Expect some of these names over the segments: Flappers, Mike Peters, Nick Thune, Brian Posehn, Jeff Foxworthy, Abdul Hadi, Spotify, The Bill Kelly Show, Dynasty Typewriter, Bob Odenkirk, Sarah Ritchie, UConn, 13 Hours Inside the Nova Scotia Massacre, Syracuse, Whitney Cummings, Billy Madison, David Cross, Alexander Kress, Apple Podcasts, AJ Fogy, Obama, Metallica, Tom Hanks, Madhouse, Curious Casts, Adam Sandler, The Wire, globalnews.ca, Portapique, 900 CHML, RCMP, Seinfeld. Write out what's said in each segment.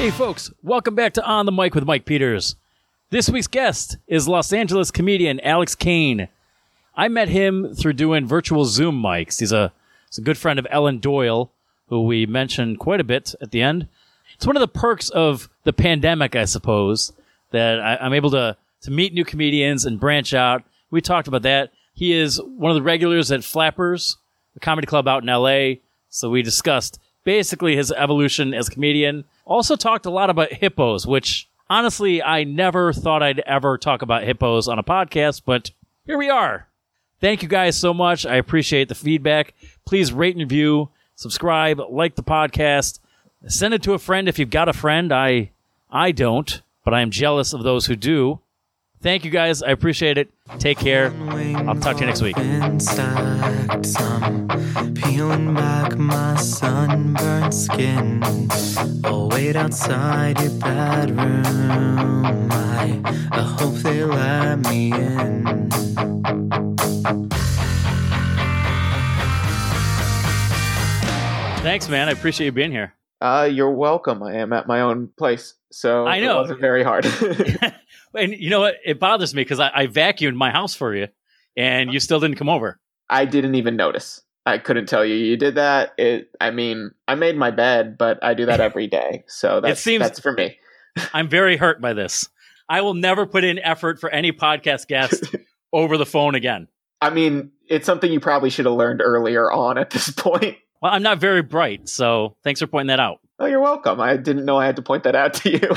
Hey folks, welcome back to On the Mic with Mike Peters. This week's guest is Los Angeles comedian Alex Kane. I met him through doing virtual Zoom mics. He's a good friend of Ellen Doyle, who we mentioned quite a bit at the end. It's one of the perks of the pandemic, I suppose, that I'm able to meet new comedians and branch out. We talked about that. He is one of the regulars at Flappers, a comedy club out in L.A., so we discussed basically his evolution as a comedian. Also talked a lot about hippos, which... honestly, I never thought I'd ever talk about hippos on a podcast, but here we are. Thank you guys so much. I appreciate the feedback. Please rate and review, subscribe, like the podcast. Send it to a friend if you've got a friend. I don't, but I'm jealous of those who do. Thank you guys. I appreciate it. Take care. I'll talk to you next week. Peeling back my sunburned skin. I'll wait outside your bedroom. I hope they let me in. Thanks, man. I appreciate you being here. You're welcome. I am at my own place, so I know. It wasn't very hard. And you know what? It bothers me because I vacuumed my house for you, and you still didn't come over. I didn't even notice. I couldn't tell you did that. I made my bed, but I do that every day. So that's for me. I'm very hurt by this. I will never put in effort for any podcast guest over the phone again. I mean, it's something you probably should have learned earlier on at this point. Well, I'm not very bright, so thanks for pointing that out. Oh, you're welcome. I didn't know I had to point that out to you.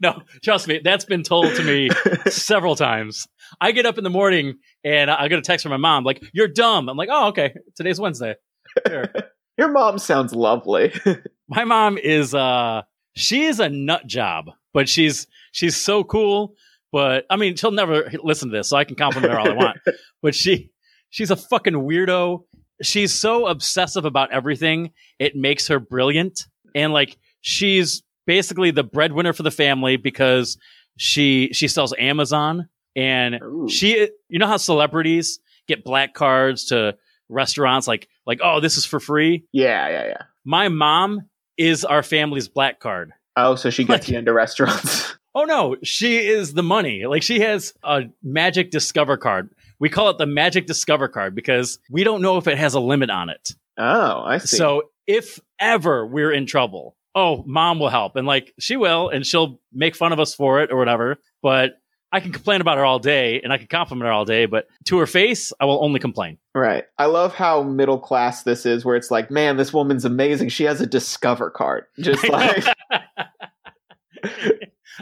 No, trust me. That's been told to me several times. I get up in the morning and I get a text from my mom like, "You're dumb." I'm like, "Oh, okay. Today's Wednesday." Sure. Your mom sounds lovely. My mom is she is a nut job, but she's so cool. But I mean, she'll never listen to this, so I can compliment her all I want. But she's a fucking weirdo. She's so obsessive about everything. It makes her brilliant. And like, she's basically the breadwinner for the family because she sells Amazon. And ooh. She, you know how celebrities get black cards to restaurants like, "Oh, this is for free." Yeah. My mom is our family's black card. Oh, so she gets you into restaurants. Oh no, she is the money. Like, she has a magic Discover card. We call it the magic Discover card because we don't know if it has a limit on it. Oh, I see. So if ever we're in trouble, oh, mom will help. And like, she will, and she'll make fun of us for it or whatever. But I can complain about her all day, and I can compliment her all day, but to her face, I will only complain. Right. I love how middle class this is, where it's like, man, this woman's amazing. She has a Discover card. Just like...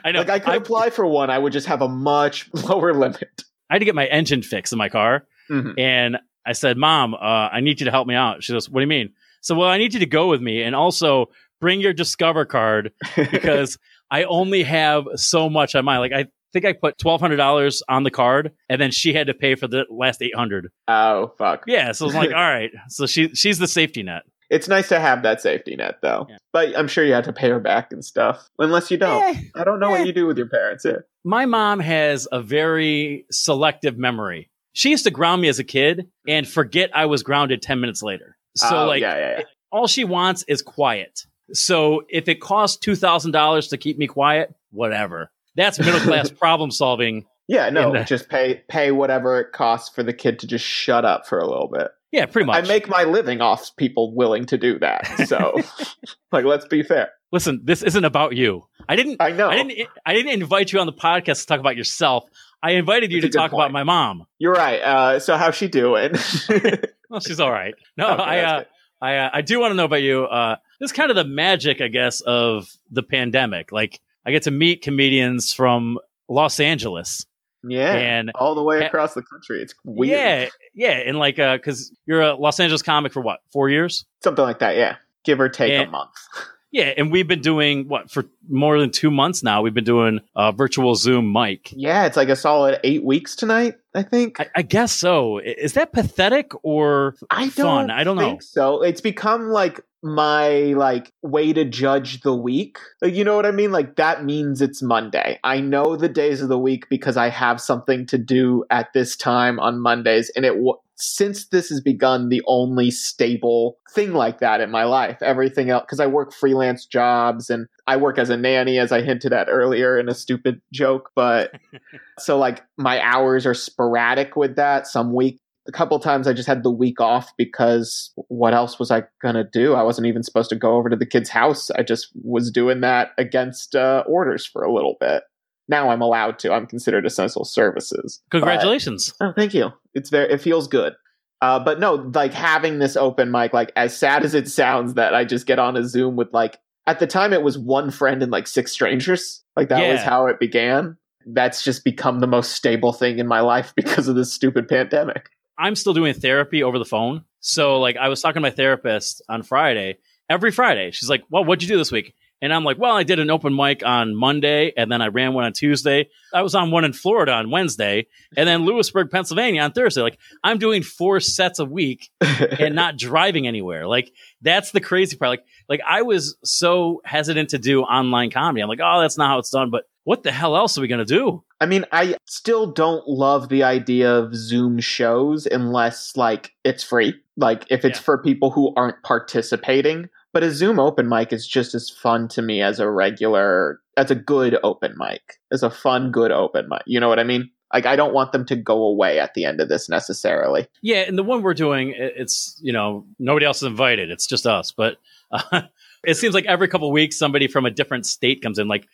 I know. Like, I could apply for one. I would just have a much lower limit. I had to get my engine fixed in my car. Mm-hmm. And I said, "Mom, I need you to help me out." She goes, "What do you mean?" So, "Well, I need you to go with me. And also bring your Discover card because I only have so much on mine." Like, I think I put $1,200 on the card, and then she had to pay for the last $800. Oh, fuck. Yeah. So I was like, all right. So she's the safety net. It's nice to have that safety net, though. Yeah. But I'm sure you have to pay her back and stuff. Unless you don't. I don't know what you do with your parents. Yeah. My mom has a very selective memory. She used to ground me as a kid and forget I was grounded 10 minutes later. So all she wants is quiet. So if it costs $2,000 to keep me quiet, whatever. That's middle class problem solving. Yeah, no, just pay whatever it costs for the kid to just shut up for a little bit. Yeah, pretty much. I make my living off people willing to do that. So, like, let's be fair. Listen, this isn't about you. I didn't invite you on the podcast to talk about yourself. I invited you to talk about my mom. You're right. So how's she doing? Well, she's all right. No, okay, I do want to know about you. This is kind of the magic, I guess, of the pandemic. Like, I get to meet comedians from Los Angeles. Yeah, and all the way across the country. It's weird. Yeah, and like, because you're a Los Angeles comic for what, 4 years? Something like that, yeah. Give or take a month. Yeah, and we've been doing, what, for more than 2 months now, we've been doing virtual Zoom mic. Yeah, it's like a solid 8 weeks tonight, I think. I guess so. Is that pathetic or fun? I don't think so. It's become like my way to judge the week. Like, you know what I mean? Like, that means it's Monday. I know the days of the week because I have something to do at this time on Mondays, and it since this has begun, the only stable thing like that in my life. Everything else, because I work freelance jobs and I work as a nanny, as I hinted at earlier in a stupid joke. But so like my hours are sporadic with that. Some week, a couple times I just had the week off because what else was I going to do? I wasn't even supposed to go over to the kid's house. I just was doing that against orders for a little bit. Now I'm allowed to. I'm considered essential services. Congratulations. But, oh, thank you. It feels good. But no, like having this open mic, like as sad as it sounds that I just get on a Zoom with like, at the time it was one friend and like six strangers. Like that was how it began. That's just become the most stable thing in my life because of this stupid pandemic. I'm still doing therapy over the phone. So like I was talking to my therapist on Friday, every Friday. She's like, well, what'd you do this week? And I'm like, well, I did an open mic on Monday, and then I ran one on Tuesday. I was on one in Florida on Wednesday, and then Lewisburg, Pennsylvania on Thursday. Like, I'm doing 4 sets a week and not driving anywhere. Like, that's the crazy part. Like I was so hesitant to do online comedy. I'm like, oh, that's not how it's done. But what the hell else are we going to do? I mean, I still don't love the idea of Zoom shows unless, like, it's free. Like, if it's for people who aren't participating. But a Zoom open mic is just as fun to me as a good open mic, as a fun, good open mic. You know what I mean? Like, I don't want them to go away at the end of this necessarily. Yeah. And the one we're doing, it's, you know, nobody else is invited. It's just us. But it seems like every couple of weeks, somebody from a different state comes in. Like,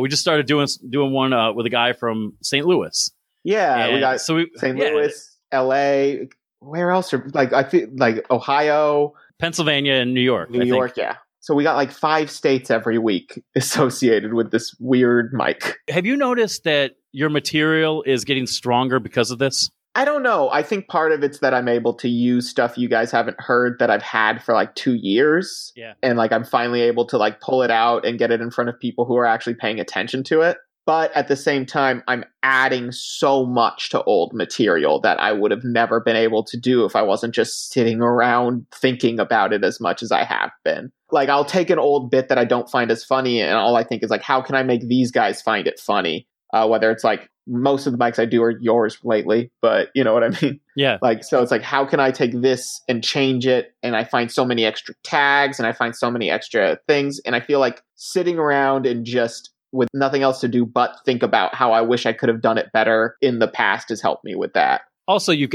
we just started doing one with a guy from St. Louis. Yeah. And we got St. Louis, LA. Where else? I feel like Ohio, Pennsylvania, and New York. New York, I think. So we got like 5 states every week associated with this weird mic. Have you noticed that your material is getting stronger because of this? I don't know. I think part of it's that I'm able to use stuff you guys haven't heard that I've had for like 2 years. Yeah. And like I'm finally able to like pull it out and get it in front of people who are actually paying attention to it. But at the same time, I'm adding so much to old material that I would have never been able to do if I wasn't just sitting around thinking about it as much as I have been. Like, I'll take an old bit that I don't find as funny, and all I think is, like, how can I make these guys find it funny? Whether it's, like, most of the mics I do are yours lately, but you know what I mean? Yeah. Like, so it's like, how can I take this and change it? And I find so many extra tags, and I find so many extra things, and I feel like sitting around and just with nothing else to do but think about how I wish I could have done it better in the past has helped me with that. Also, you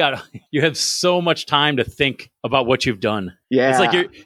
have so much time to think about what you've done. Yeah.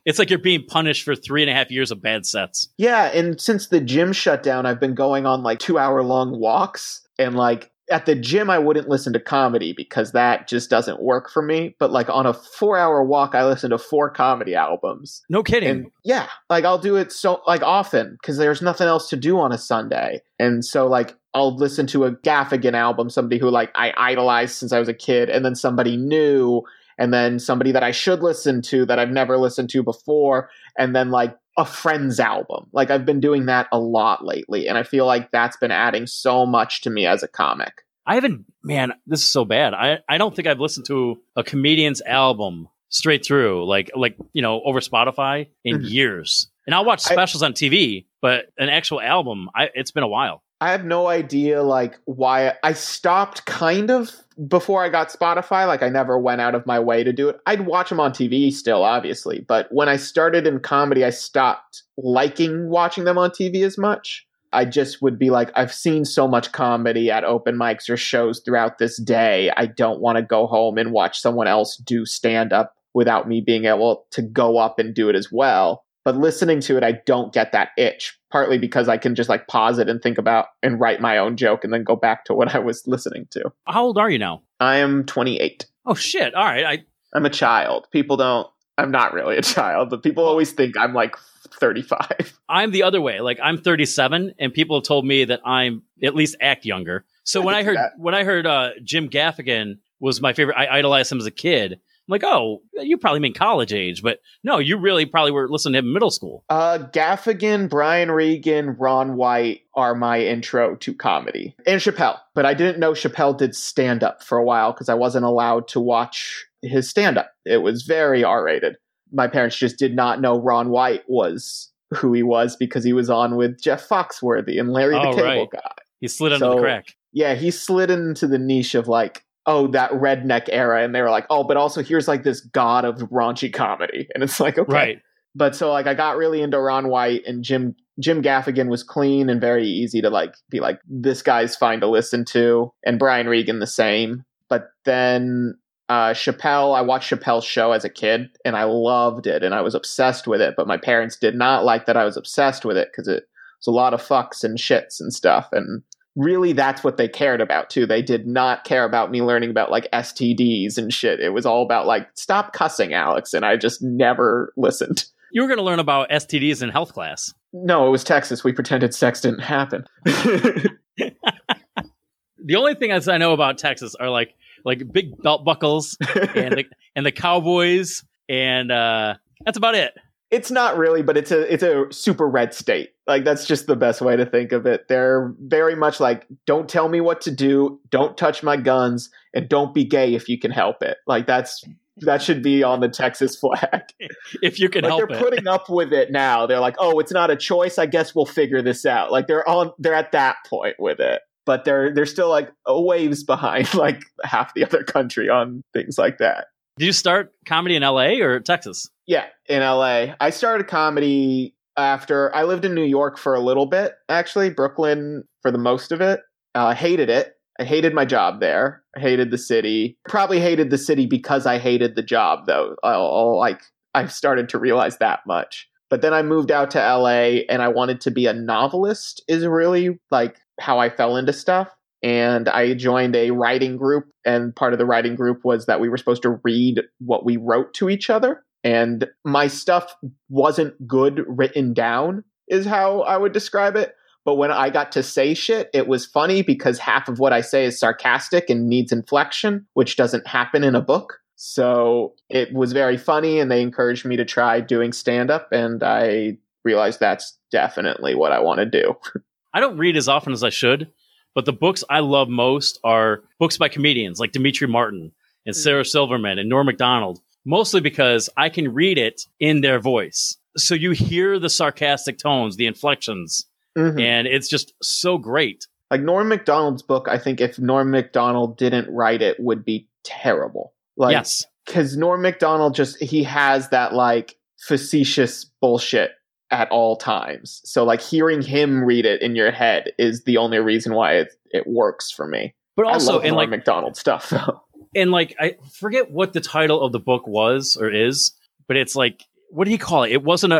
It's like you're being punished for 3.5 years of bad sets. Yeah. And since the gym shut down, I've been going on like 2-hour-long walks. And like at the gym, I wouldn't listen to comedy because that just doesn't work for me. But like on a 4-hour walk, I listen to 4 comedy albums. No kidding. And yeah. Like I'll do it so like often because there's nothing else to do on a Sunday. And so like I'll listen to a Gaffigan album, somebody who like I idolized since I was a kid, and then somebody new, and then somebody that I should listen to that I've never listened to before, and then like a Friends album. Like I've been doing that a lot lately, and I feel like that's been adding so much to me as a comic. This is so bad. I don't think I've listened to a comedian's album straight through, like you know, over Spotify in years. And I'll watch specials on TV, but an actual album, it's been a while. I have no idea, like, why I stopped kind of before I got Spotify. Like, I never went out of my way to do it. I'd watch them on TV still, obviously. But when I started in comedy, I stopped liking watching them on TV as much. I just would be like, I've seen so much comedy at open mics or shows throughout this day. I don't want to go home and watch someone else do stand-up without me being able to go up and do it as well. But listening to it, I don't get that itch, partly because I can just like pause it and think about and write my own joke and then go back to what I was listening to. How old are you now? I am 28. Oh, shit. All right. I'm a child. I'm not really a child, but people always think I'm like 35. I'm the other way. Like I'm 37 and people have told me that I'm at least act younger. So when I heard Jim Gaffigan was my favorite, I idolized him as a kid. I'm like, oh, you probably mean college age, but no, you really probably were listening to him in middle school. Gaffigan, Brian Regan, Ron White are my intro to comedy. And Chappelle. But I didn't know Chappelle did stand-up for a while because I wasn't allowed to watch his stand-up. It was very R-rated. My parents just did not know Ron White was who he was because he was on with Jeff Foxworthy and Larry the Cable Guy. He slid under the crack. Yeah, he slid into the niche of like oh, that redneck era. And they were like, oh, but also here's like this god of raunchy comedy. And it's like, okay. Right. But so like I got really into Ron White, and Jim Gaffigan was clean and very easy to like be like, this guy's fine to listen to. And Brian Regan the same. But then Chappelle, I watched Chappelle's show as a kid and I loved it and I was obsessed with it. But my parents did not like that I was obsessed with it because it was a lot of fucks and shits and stuff. And really that's what they cared about too. They did not care about me learning about like STDs and shit. It was all about like, stop cussing, Alex. And I just never listened. You were going to learn about STDs in health class. No, it was Texas. We pretended sex didn't happen. The only thing I know about Texas are like big belt buckles and the Cowboys, and that's about it. It's not really, but it's a super red state. Like that's just the best way to think of it. They're very much like, don't tell me what to do, don't touch my guns, and don't be gay if you can help it. Like that should be on the Texas flag. If you can help it. They're putting up with it now. They're like, oh, it's not a choice, I guess we'll figure this out. Like they're at that point with it. But they're still like a waves behind like half the other country on things like that. Did you start comedy in LA or Texas? Yeah, in LA. I started comedy after I lived in New York for a little bit, actually, Brooklyn for the most of it. I hated it. I hated my job there. I hated the city. Probably hated the city because I hated the job, though. I've started to realize that much. But then I moved out to LA and I wanted to be a novelist is really like how I fell into stuff. And I joined a writing group, and part of the writing group was that we were supposed to read what we wrote to each other. And my stuff wasn't good written down is how I would describe it. But when I got to say shit, it was funny because half of what I say is sarcastic and needs inflection, which doesn't happen in a book. So it was very funny, and they encouraged me to try doing stand-up, and I realized that's definitely what I want to do. I don't read as often as I should, but the books I love most are books by comedians like Demetri Martin and Sarah Silverman and Norm Macdonald, mostly because I can read it in their voice. So you hear the sarcastic tones, the inflections, and it's just so great. Like Norm Macdonald's book, I think if Norm Macdonald didn't write it, would be terrible. Like, yes. Because Norm Macdonald he has that like facetious bullshit at all times. So like hearing him read it in your head is the only reason why it works for me. But also I love Norm Macdonald stuff. And like, I forget what the title of the book was or is, but it's like, what do you call it? It wasn't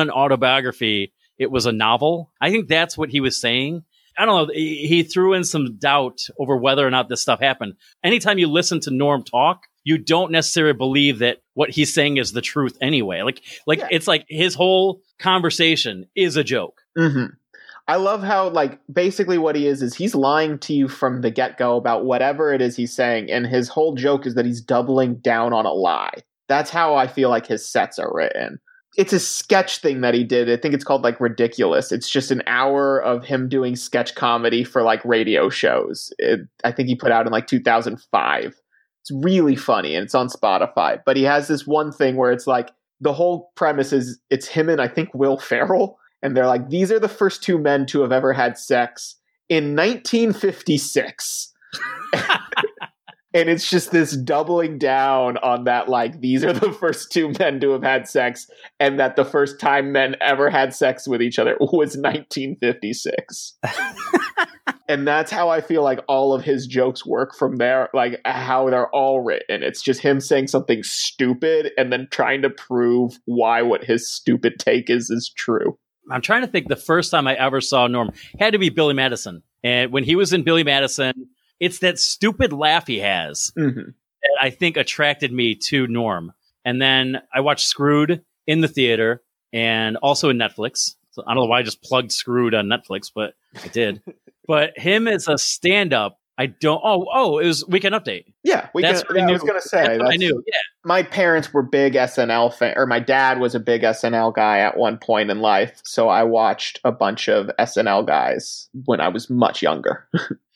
an autobiography. It was a novel. I think that's what he was saying. I don't know. He threw in some doubt over whether or not this stuff happened. Anytime you listen to Norm talk, you don't necessarily believe that what he's saying is the truth anyway. Like yeah. It's like his whole conversation is a joke. Mm-hmm. I love how like basically what he is he's lying to you from the get-go about whatever it is he's saying. And his whole joke is that he's doubling down on a lie. That's how I feel like his sets are written. It's a sketch thing that he did. I think it's called like Ridiculous. It's just an hour of him doing sketch comedy for like radio shows. I think he put out in like 2005. It's really funny and it's on Spotify, but he has this one thing where it's like the whole premise is it's him and I think Will Ferrell, and they're like, these are the first two men to have ever had sex in 1956. And it's just this doubling down on that, like, these are the first two men to have had sex, and that the first time men ever had sex with each other was 1956. And that's how I feel like all of his jokes work from there, like how they're all written. It's just him saying something stupid and then trying to prove why what his stupid take is true. I'm trying to think the first time I ever saw Norm had to be Billy Madison. And when he was in Billy Madison, it's that stupid laugh he has that I think attracted me to Norm. And then I watched Screwed in the theater and also in Netflix. So I don't know why I just plugged Screwed on Netflix, but I did. But him as a stand-up, I don't... Oh, it was Weekend Update. Yeah, I was going to say. That's what I knew, yeah. My parents were big SNL fans, or my dad was a big SNL guy at one point in life. So I watched a bunch of SNL guys when I was much younger.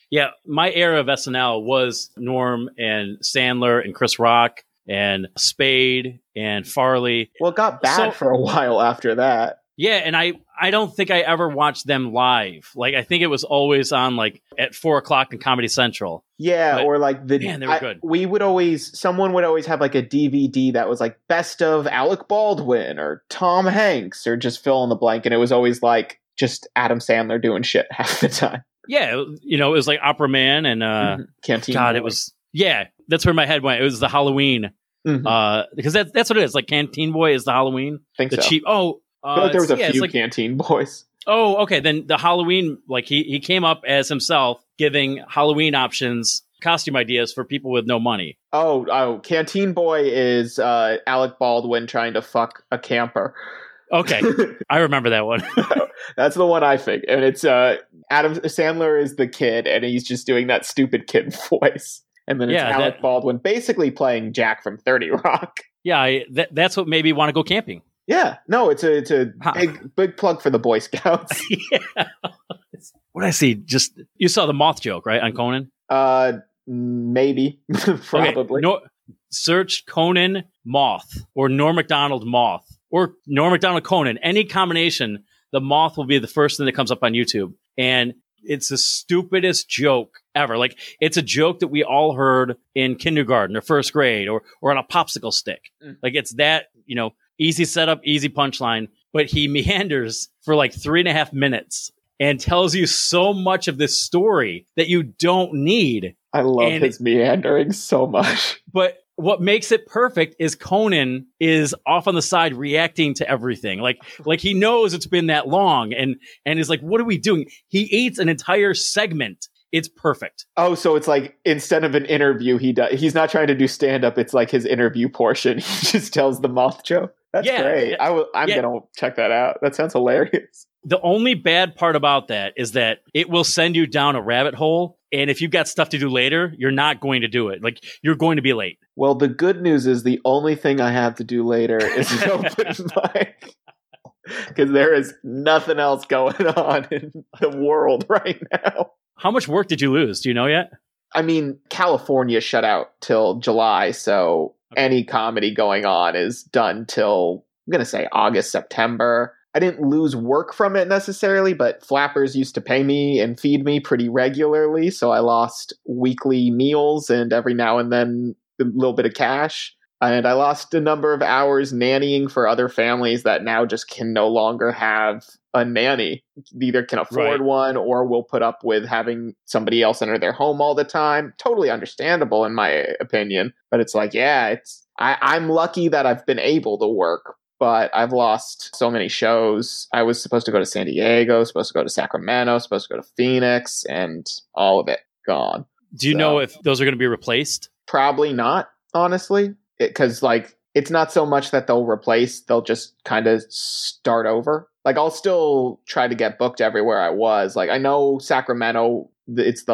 Yeah, my era of SNL was Norm and Sandler and Chris Rock and Spade and Farley. Well, it got bad for a while after that. Yeah, and I don't think I ever watched them live. Like, I think it was always on, like, at 4 o'clock in Comedy Central. Yeah, but, or, like, the... Man, they were good. We would always... Someone would always have, like, a DVD that was, like, best of Alec Baldwin or Tom Hanks or just fill in the blank. And it was always, like, just Adam Sandler doing shit half the time. Yeah, you know, it was, like, Opera Man and... Canteen. God, it was... Yeah, that's where my head went. It was the Halloween. Mm-hmm. Because that's what it is. Like, Canteen Boy is the Halloween. Cheap... Oh... I feel like there was a few Canteen Boys. Oh, okay. Then the Halloween, like he came up as himself giving Halloween options, costume ideas for people with no money. Oh, Canteen Boy is Alec Baldwin trying to fuck a camper. Okay, I remember that one. That's the one I think. And it's Adam Sandler is the kid, and he's just doing that stupid kid voice. And then it's Alec Baldwin basically playing Jack from 30 Rock. Yeah, that's what made me want to go camping. Yeah, no, it's a big plug for the Boy Scouts. Yeah. What did I see? Just you saw the moth joke, right, on Conan? Maybe, probably. Okay. Search Conan moth or Norm Macdonald moth or Norm Macdonald Conan. Any combination, the moth will be the first thing that comes up on YouTube, and it's the stupidest joke ever. Like, it's a joke that we all heard in kindergarten or first grade or on a popsicle stick. Like, it's that, you know. Easy setup, easy punchline, but he meanders for like 3.5 minutes and tells you so much of this story that you don't need. I love his meandering so much. But what makes it perfect is Conan is off on the side reacting to everything. Like he knows it's been that long and is like, what are we doing? He eats an entire segment. It's perfect. Oh, so it's like instead of an interview, he's not trying to do stand-up. It's like his interview portion. He just tells the moth joke. That's great. I'm going to check that out. That sounds hilarious. The only bad part about that is that it will send you down a rabbit hole. And if you've got stuff to do later, you're not going to do it. Like, you're going to be late. Well, the good news is the only thing I have to do later is an open mic. Because there is nothing else going on in the world right now. How much work did you lose? Do you know yet? I mean, California shut out till July, so... Any comedy going on is done till, I'm going to say, August, September. I didn't lose work from it necessarily, but Flappers used to pay me and feed me pretty regularly. So I lost weekly meals and every now and then a little bit of cash. And I lost a number of hours nannying for other families that now just can no longer have a nanny. Either can afford one or will put up with having somebody else enter their home all the time. Totally understandable in my opinion. But it's like, yeah, I'm lucky that I've been able to work, but I've lost so many shows. I was supposed to go to San Diego, supposed to go to Sacramento, supposed to go to Phoenix, and all of it gone. Do you know if those are going to be replaced? Probably not, honestly. Because, like, it's not so much that they'll replace, they'll just kind of start over. Like, I'll still try to get booked everywhere I was. Like, I know Sacramento, it's the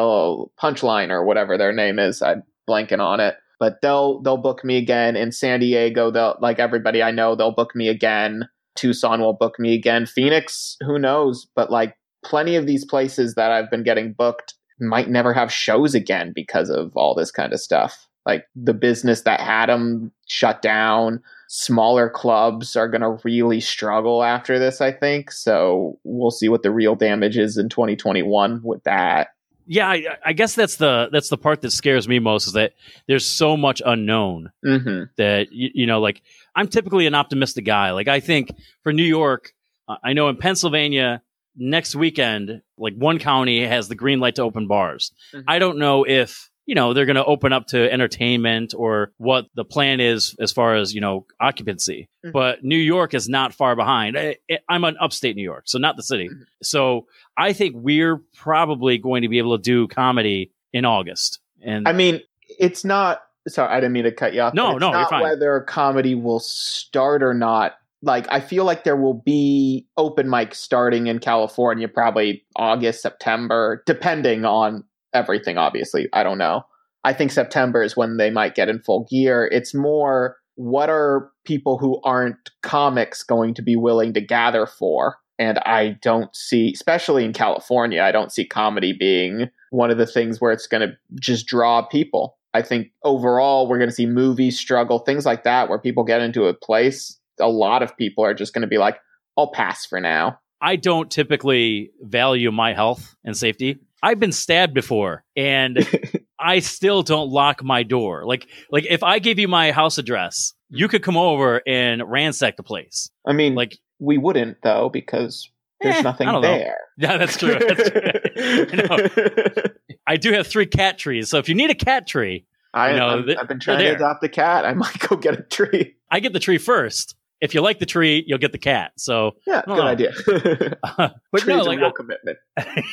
Punchline or whatever their name is. I'm blanking on it. But they'll book me again. In San Diego, like everybody I know, they'll book me again. Tucson will book me again. Phoenix, who knows? But, like, plenty of these places that I've been getting booked might never have shows again because of all this kind of stuff. Like, the business that had them shut down, smaller clubs are going to really struggle after this, I think. So we'll see what the real damage is in 2021 with that. Yeah, I guess that's the part that scares me most is that there's so much unknown that, you know, like, I'm typically an optimistic guy. Like, I think for New York, I know in Pennsylvania next weekend, like, one county has the green light to open bars. I don't know if, you know, they're going to open up to entertainment or what the plan is as far as, you know, occupancy. But New York is not far behind. I'm on upstate New York, so not the city. So I think we're probably going to be able to do comedy in August. And I mean, it's not... Sorry, I didn't mean to cut you off. No, it's not, you're fine. Whether comedy will start or not. Like, I feel like there will be open mic starting in California, probably August, September, depending on... everything, obviously. I don't know. I think September is when they might get in full gear. It's more, what are people who aren't comics going to be willing to gather for? And I don't see, especially in California, I don't see comedy being one of the things where it's going to just draw people. I think overall, we're going to see movies struggle, things like that, where people get into a place. A lot of people are just going to be like, I'll pass for now. I don't typically value my health and safety. I've been stabbed before, and I still don't lock my door. Like if I gave you my house address, you could come over and ransack the place. I mean, like, we wouldn't, though, because there's nothing there. Know. Yeah, that's true. That's true. I do have 3 cat trees, so if you need a cat tree, I've been trying to adopt a cat. I might go get a tree. I get the tree first. If you like the tree, you'll get the cat. So yeah, good idea. But tree's a real commitment.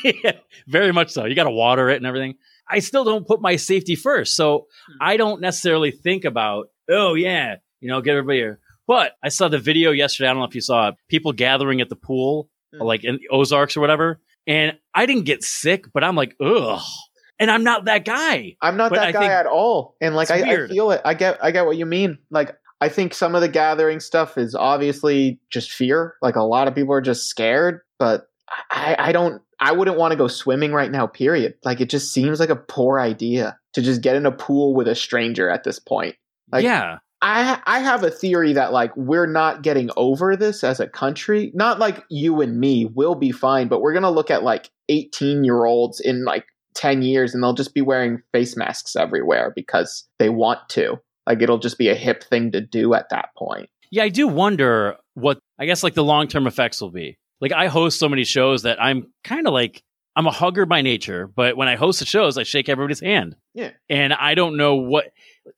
Yeah, very much so. You got to water it and everything. I still don't put my safety first, so I don't necessarily think about, get everybody here. But I saw the video yesterday. I don't know if you saw it. People gathering at the pool, like in the Ozarks or whatever. And I didn't get sick, but I'm like, ugh. And I'm not that guy. At all. And like, I feel it. I get what you mean. Like, I think some of the gathering stuff is obviously just fear. Like, a lot of people are just scared, but I wouldn't want to go swimming right now, period. Like, it just seems like a poor idea to just get in a pool with a stranger at this point. Like, yeah. I have a theory that, like, we're not getting over this as a country. Not like you and me will be fine, but we're going to look at like 18-year-olds in like 10 years and they'll just be wearing face masks everywhere because they want to. Like, it'll just be a hip thing to do at that point. Yeah, I do wonder what, I guess, like, the long-term effects will be. Like, I host so many shows that I'm kind of like, I'm a hugger by nature, but when I host the shows, I shake everybody's hand. Yeah. And I don't know what,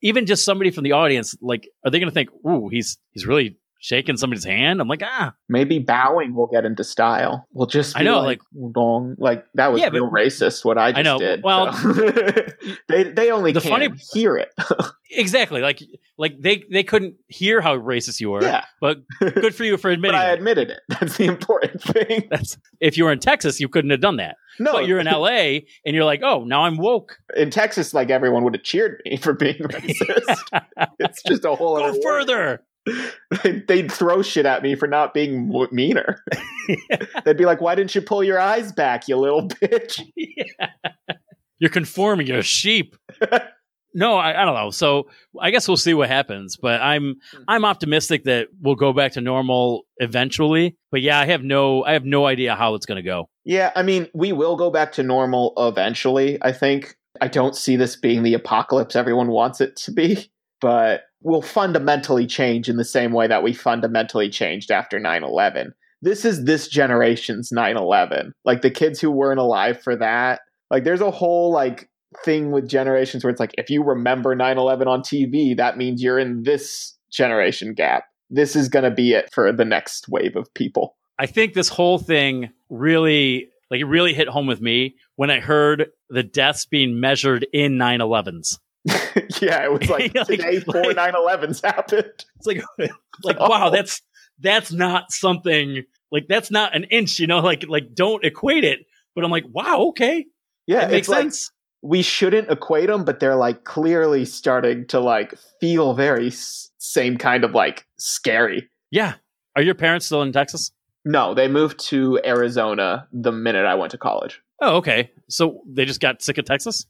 even just somebody from the audience, like, are they going to think, ooh, he's really shaking somebody's hand? I'm like, Maybe bowing will get into style. We'll just be that was real racist, what I just did. Well, so. they only can't hear it. Exactly. Like they couldn't hear how racist you were, but good for you for admitting it. But I admitted it. That's the important thing. If you were in Texas, you couldn't have done that. No. But you're in LA and you're like, oh, now I'm woke. In Texas, like, everyone would have cheered me for being racist. It's just a whole other. Go further. They'd throw shit at me for not being meaner. They'd be like, why didn't you pull your eyes back, you little bitch? Yeah. You're conforming, you're a sheep. No, I don't know. So I guess we'll see what happens, but I'm optimistic that we'll go back to normal eventually. But yeah, I have no idea how it's going to go. Yeah, I mean, we will go back to normal eventually, I think. I don't see this being the apocalypse everyone wants it to be, but will fundamentally change in the same way that we fundamentally changed after 9/11. This is this generation's 9/11. Like, the kids who weren't alive for that. Like, there's a whole, like, thing with generations where it's like, if you remember 9/11 on TV, that means you're in this generation gap. This is going to be it for the next wave of people. I think this whole thing really hit home with me when I heard the deaths being measured in 9/11s. Yeah, it was like, today 4 9/11s happened. It's like wow, that's not something, like, that's not an inch, like don't equate it. But I'm like, wow, okay, yeah, it makes sense. Like, we shouldn't equate them, but they're like clearly starting to like feel very same kind of like scary. Yeah, are your parents still in Texas? No, they moved to Arizona the minute I went to college. Oh, okay. So they just got sick of Texas?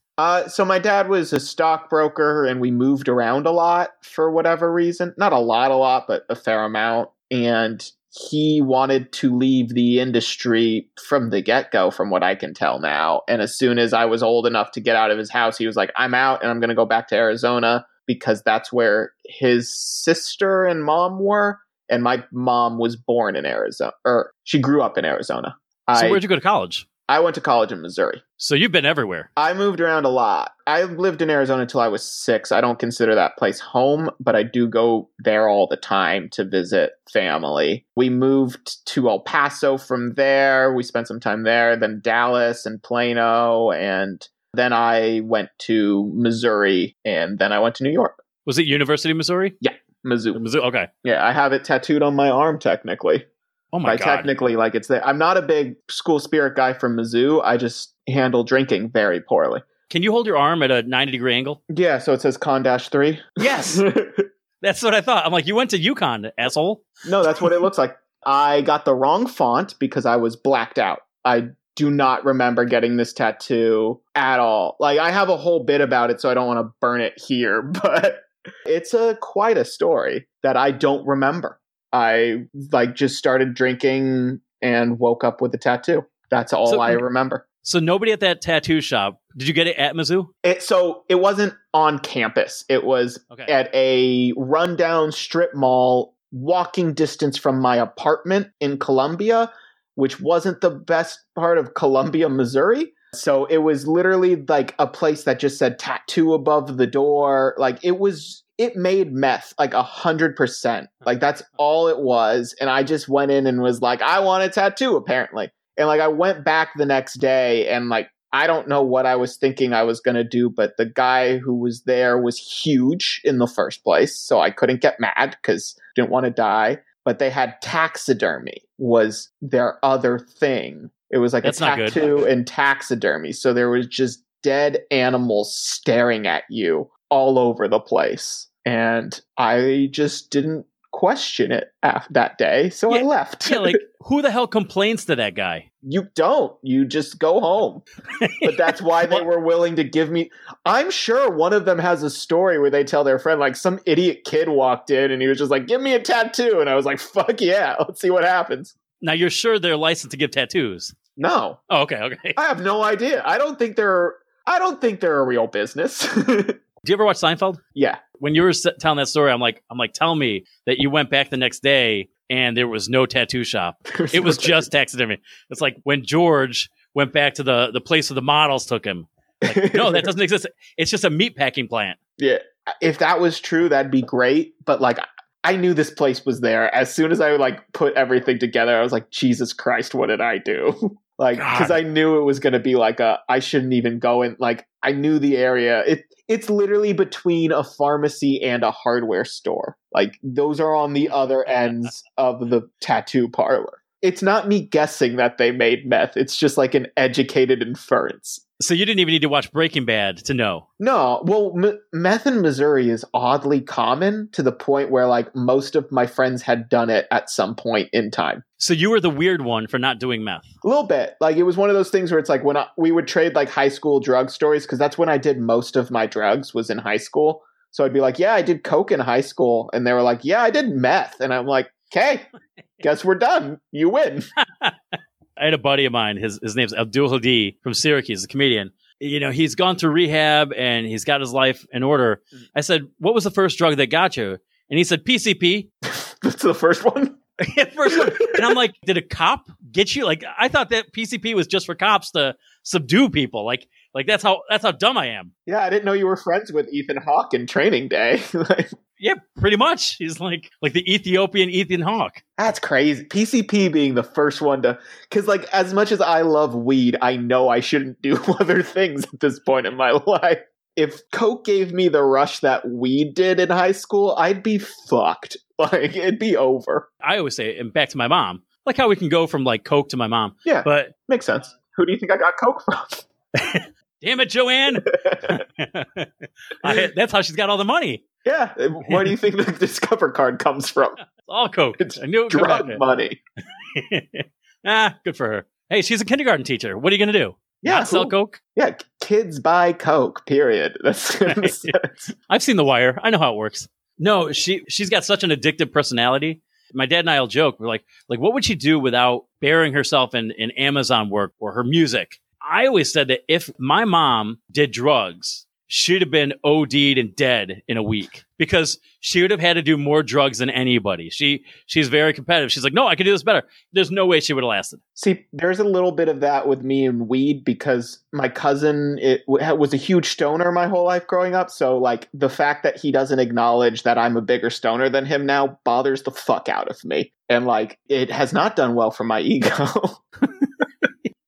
So my dad was a stockbroker, and we moved around a lot for whatever reason. Not a lot, but a fair amount. And he wanted to leave the industry from the get-go, from what I can tell now. And as soon as I was old enough to get out of his house, he was like, I'm out, and I'm going to go back to Arizona, because that's where his sister and mom were. And my mom was born in Arizona, or she grew up in Arizona. So where'd you go to college? I went to college in Missouri. So you've been everywhere. I moved around a lot. I lived in Arizona until I was 6. I don't consider that place home, but I do go there all the time to visit family. We moved to El Paso from there. We spent some time there, then Dallas and Plano. And then I went to Missouri, and then I went to New York. Was it University of Missouri? Yeah. Mizzou. Okay. Yeah, I have it tattooed on my arm, technically. Oh, my God. Technically, like, it's there. I'm not a big school spirit guy from Mizzou. I just handle drinking very poorly. Can you hold your arm at a 90-degree angle? Yeah, so it says Con-3. Yes. That's what I thought. I'm like, you went to UConn, asshole. No, that's what it looks like. I got the wrong font because I was blacked out. I do not remember getting this tattoo at all. Like, I have a whole bit about it, so I don't want to burn it here, but... It's quite a story that I don't remember. I like just started drinking and woke up with a tattoo. That's all I remember. So nobody at that tattoo shop. Did you get it at Mizzou? It wasn't on campus. It was at a rundown strip mall, walking distance from my apartment in Columbia, which wasn't the best part of Columbia, Missouri. So it was literally like a place that just said tattoo above the door. Like it made meth like 100%. Like that's all it was. And I just went in and was like, I want a tattoo apparently. And like, I went back the next day and like, I don't know what I was thinking I was going to do, but the guy who was there was huge in the first place. So I couldn't get mad because I didn't want to die, but they had taxidermy was their other thing. It was like a tattoo and taxidermy. So there was just dead animals staring at you all over the place. And I just didn't question it that day. So I left. Yeah, like who the hell complains to that guy? You don't. You just go home. But that's why they were willing to give me. I'm sure one of them has a story where they tell their friend, like some idiot kid walked in and he was just like, give me a tattoo. And I was like, fuck yeah, let's see what happens. Now, you're sure they're licensed to give tattoos? No. Oh, okay, okay. I have no idea. I don't think they're a real business. Do you ever watch Seinfeld? Yeah. When you were telling that story, I'm like, tell me that you went back the next day and there was no tattoo shop. It was just taxidermy. It's like when George went back to the place where the models took him. Like, no, that doesn't exist. It's just a meat packing plant. Yeah. If that was true, that'd be great. But like, I knew this place was there. As soon as I like put everything together, I was like, Jesus Christ, what did I do? Like, because I knew it was going to be like I shouldn't even go in. Like, I knew the area. It's literally between a pharmacy and a hardware store. Like, those are on the other ends of the tattoo parlor. It's not me guessing that they made meth. It's just like an educated inference. So you didn't even need to watch Breaking Bad to know? No. Well, meth in Missouri is oddly common to the point where, like, most of my friends had done it at some point in time. So you were the weird one for not doing meth? A little bit. Like, it was one of those things where it's like when we would trade, like, high school drug stories, because that's when I did most of my drugs was in high school. So I'd be like, yeah, I did coke in high school. And they were like, yeah, I did meth. And I'm like, okay, guess we're done. You win. I had a buddy of mine, his name's Abdul Hadi from Syracuse, a comedian. You know, he's gone through rehab and he's got his life in order. I said, what was the first drug that got you? And he said, PCP. That's the first one? Yeah, first one. And I'm like, did a cop get you? Like, I thought that PCP was just for cops to subdue people. Like that's how dumb I am. Yeah, I didn't know you were friends with Ethan Hawke in Training Day. Like, yeah, pretty much. He's like the Ethiopian Ethan Hawke. That's crazy. PCP being the first one to, because like as much as I love weed, I know I shouldn't do other things at this point in my life. If coke gave me the rush that weed did in high school, I'd be fucked. Like it'd be over. I always say, and back to my mom, like how we can go from like coke to my mom. Yeah, but makes sense. Who do you think I got coke from? Damn it, Joanne. That's how she's got all the money. Yeah. Where do you think the Discover card comes from? It's all coke. It's drug money. Good for her. Hey, she's a kindergarten teacher. What are you going to do? Yeah. Sell coke? Yeah. Kids buy coke, period. That's I've seen The Wire. I know how it works. No, she's got such an addictive personality. My dad and I will joke. We're like, what would she do without burying herself in Amazon work or her music? I always said that if my mom did drugs, she'd have been OD'd and dead in a week because she would have had to do more drugs than anybody. She's very competitive. She's like, no, I can do this better. There's no way she would have lasted. See, there's a little bit of that with me and weed because my cousin was a huge stoner my whole life growing up. So like the fact that he doesn't acknowledge that I'm a bigger stoner than him now bothers the fuck out of me. And like it has not done well for my ego.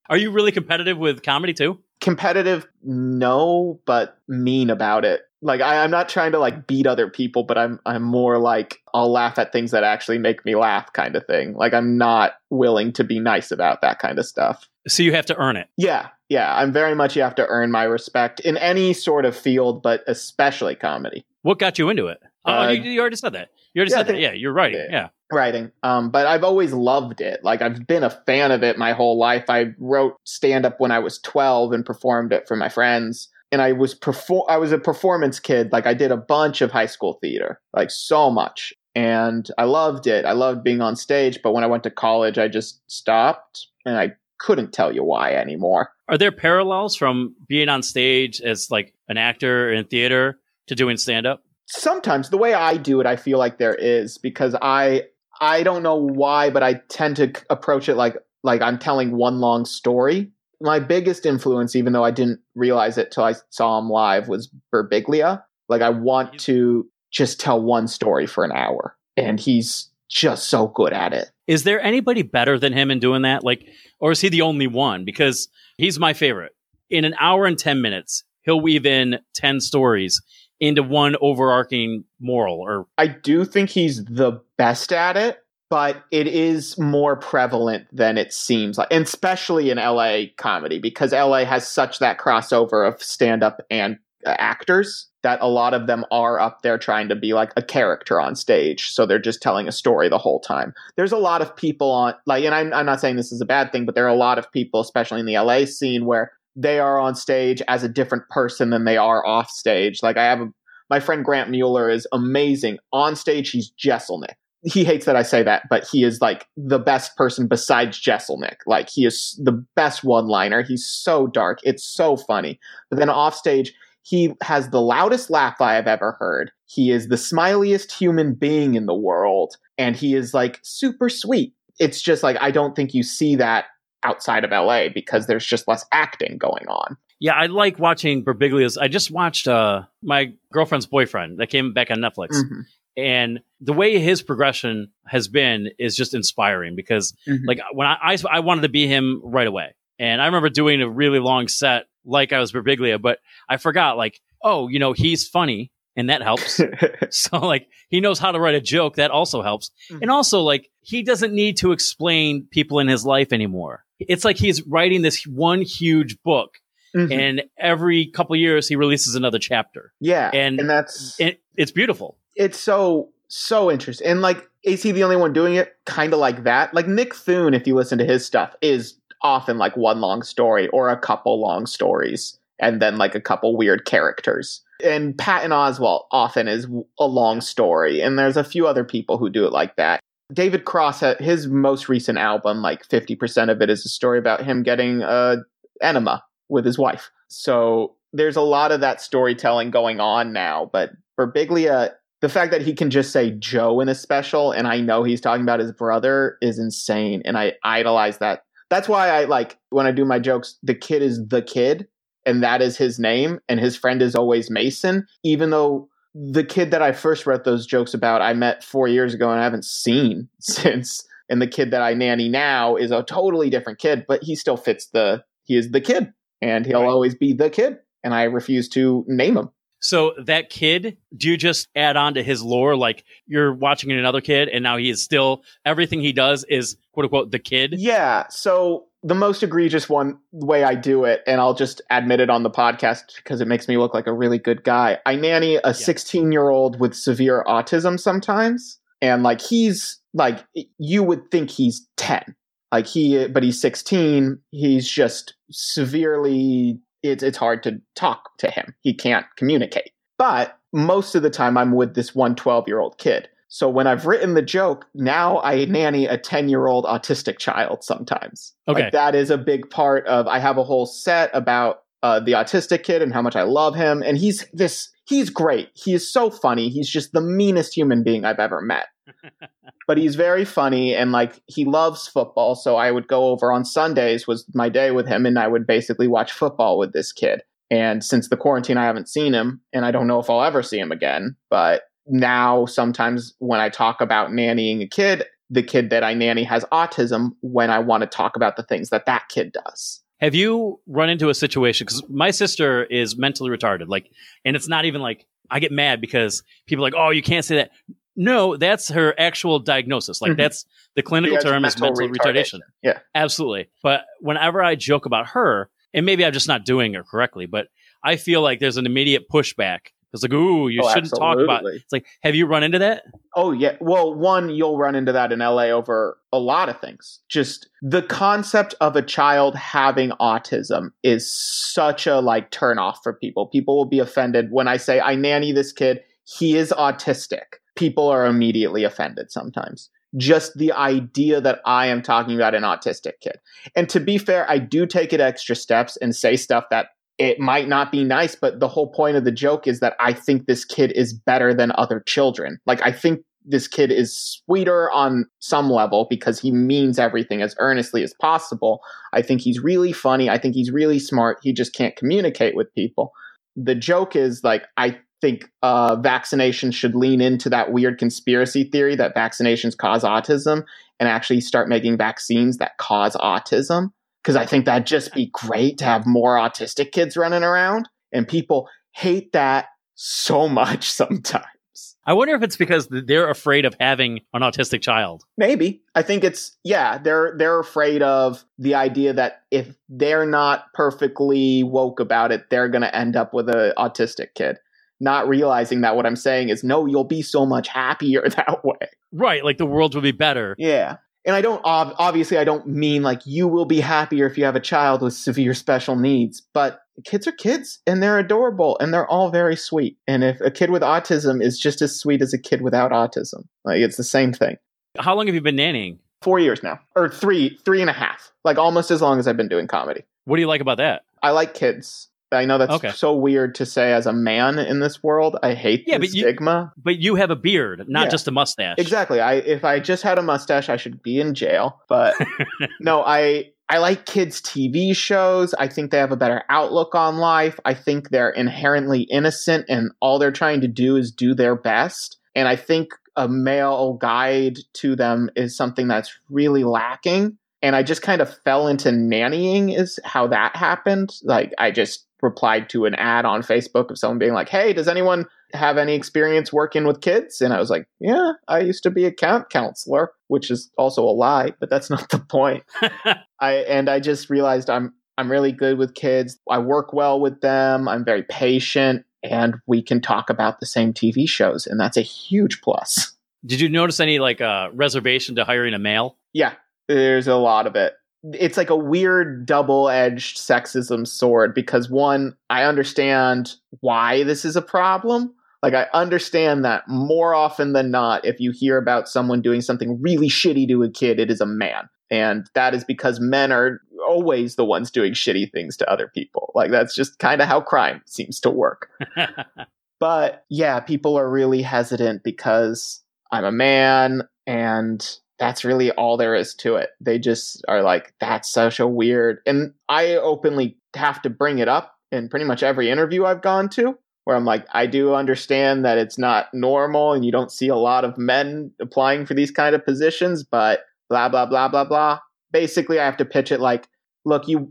Are you really competitive with comedy too? Competitive, no, but mean about it. Like I'm not trying to like beat other people, but I'm more like I'll laugh at things that actually make me laugh kind of thing. Like I'm not willing to be nice about that kind of stuff. So you have to earn it. Yeah. Yeah. I'm very much you have to earn my respect in any sort of field, but especially comedy. What got you into it? You already said that. You already said that. Yeah, you're right. Yeah. Writing. But I've always loved it. Like I've been a fan of it my whole life. I wrote stand up when I was 12 and performed it for my friends. And I was a performance kid. Like I did a bunch of high school theater, like so much. And I loved it. I loved being on stage. But when I went to college, I just stopped, and I couldn't tell you why anymore. Are there parallels from being on stage as like an actor in theater to doing stand-up? Sometimes the way I do it, I feel like there is, because I don't know why, but I tend to approach it like I'm telling one long story. My biggest influence, even though I didn't realize it till I saw him live, was Birbiglia. Like, I want to just tell one story for an hour, and he's just so good at it. Is there anybody better than him in doing that? Like, or is he the only one? Because he's my favorite. In an hour and 10 minutes, he'll weave in 10 stories into one overarching moral. Or I do think he's the best at it, but it is more prevalent than it seems like, and especially in LA comedy, because LA has such that crossover of stand-up and actors that a lot of them are up there trying to be like a character on stage. So they're just telling a story the whole time. There's a lot of people on, like, and I'm not saying this is a bad thing, but there are a lot of people, especially in the LA scene, where they are on stage as a different person than they are off stage. Like, I have my friend Grant Mueller is amazing. On stage, he's Jesselnik. He hates that I say that, but he is like the best person besides Jesselnik. Like, he is the best one-liner. He's so dark. It's so funny. But then off stage, he has the loudest laugh I have ever heard. He is the smiliest human being in the world. And he is like super sweet. It's just like, I don't think you see that outside of LA because there's just less acting going on. Yeah, I like watching Birbiglia's. I just watched my girlfriend's boyfriend that came back on Netflix. Mm-hmm. And the way his progression has been is just inspiring because mm-hmm. like when I wanted to be him right away. And I remember doing a really long set like I was Birbiglia, but I forgot, like, oh, you know, he's funny and that helps. So like, he knows how to write a joke. That also helps. Mm-hmm. And also, like, he doesn't need to explain people in his life anymore. It's like he's writing this one huge book mm-hmm. and every couple of years he releases another chapter. Yeah. And that's it's beautiful. It's so interesting. And like, is he the only one doing it? Kind of like that. Like Nick Thune, if you listen to his stuff, is often like one long story or a couple long stories and then like a couple weird characters. And Patton Oswalt often is a long story. And there's a few other people who do it like that. David Cross, his most recent album, like 50% of it is a story about him getting enema with his wife. So there's a lot of that storytelling going on now. But Birbiglia, the fact that he can just say Joe in a special, and I know he's talking about his brother, is insane. And I idolize that. That's why I like when I do my jokes, the kid is the kid and that is his name. And his friend is always Mason, even though the kid that I first wrote those jokes about, I met 4 years ago and I haven't seen since. And the kid that I nanny now is a totally different kid, but he still fits he is the kid and he'll always be the kid. And I refuse to name him. So that kid, do you just add on to his lore? Like, you're watching another kid and now he is still, everything he does is quote unquote the kid. Yeah. So the most egregious one, the way I do it, and I'll just admit it on the podcast because it makes me look like a really good guy. I nanny a 16-year-old with severe autism sometimes. And like, he's like, you would think he's 10, like but he's 16. He's just severely, it's hard to talk to him. He can't communicate. But most of the time I'm with this one 12-year-old kid. So when I've written the joke, now I nanny a 10-year-old autistic child sometimes. Okay. Like, that is a big part of, I have a whole set about the autistic kid and how much I love him. And he's great. He is so funny. He's just the meanest human being I've ever met. But he's very funny and like, he loves football. So I would go over on Sundays was my day with him. And I would basically watch football with this kid. And since the quarantine, I haven't seen him and I don't know if I'll ever see him again. But now sometimes when I talk about nannying a kid, the kid that I nanny has autism when I want to talk about the things that kid does. Have you run into a situation? Because my sister is mentally retarded. Like, and it's not even like I get mad because people are like, oh, you can't say that. No, that's her actual diagnosis. Like, mm-hmm. that's the clinical term is mental retardation. Yeah, absolutely. But whenever I joke about her, and maybe I'm just not doing it correctly, but I feel like there's an immediate pushback. It's like, ooh, you shouldn't absolutely. Talk about it. It's like, have you run into that? Oh, yeah. Well, one, you'll run into that in LA over a lot of things. Just the concept of a child having autism is such a like turn off for people. People will be offended when I say I nanny this kid. He is autistic. people are immediately offended sometimes. Just the idea that I am talking about an autistic kid. And to be fair, I do take it extra steps and say stuff that it might not be nice, but the whole point of the joke is that I think this kid is better than other children. Like, I think this kid is sweeter on some level because he means everything as earnestly as possible. I think he's really funny. I think he's really smart. He just can't communicate with people. The joke is, like, I think vaccinations should lean into that weird conspiracy theory that vaccinations cause autism and actually start making vaccines that cause autism. Because I think that'd just be great to have more autistic kids running around. And people hate that so much sometimes. I wonder if it's because they're afraid of having an autistic child. Maybe. I think it's, yeah, they're afraid of the idea that if they're not perfectly woke about it, they're going to end up with an autistic kid. Not realizing that what I'm saying is, no, you'll be so much happier that way. Right. Like the world will be better. Yeah. And I don't, obviously, I don't mean like you will be happier if you have a child with severe special needs, but kids are kids and they're adorable and they're all very sweet. And if a kid with autism is just as sweet as a kid without autism, like it's the same thing. How long have you been nannying? 4 years now, or three and a half, like almost as long as I've been doing comedy. What do you like about that? I like kids. I know that's so weird to say as a man in this world. I hate the stigma. But you have a beard, not just a mustache. Exactly. If I just had a mustache, I should be in jail. But no, I like kids' TV shows. I think they have a better outlook on life. I think they're inherently innocent and all they're trying to do is do their best. And I think a male guide to them is something that's really lacking. And I just kind of fell into nannying is how that happened. Like I just replied to an ad on Facebook of someone being like, hey, does anyone have any experience working with kids? And I was like, yeah, I used to be a camp counselor, which is also a lie, but that's not the point. I just realized I'm really good with kids. I work well with them. I'm very patient and we can talk about the same TV shows. And that's a huge plus. Did you notice any like reservation to hiring a male? Yeah, there's a lot of it. It's like a weird double-edged sexism sword because one, I understand why this is a problem. Like I understand that more often than not, if you hear about someone doing something really shitty to a kid, it is a man. And that is because men are always the ones doing shitty things to other people. Like that's just kind of how crime seems to work. But yeah, people are really hesitant because I'm a man and that's really all there is to it. They just are like, that's such a weird. And I openly have to bring it up in pretty much every interview I've gone to where I'm like, I do understand that it's not normal and you don't see a lot of men applying for these kind of positions, but blah, blah, blah, blah, blah. Basically, I have to pitch it like, look, you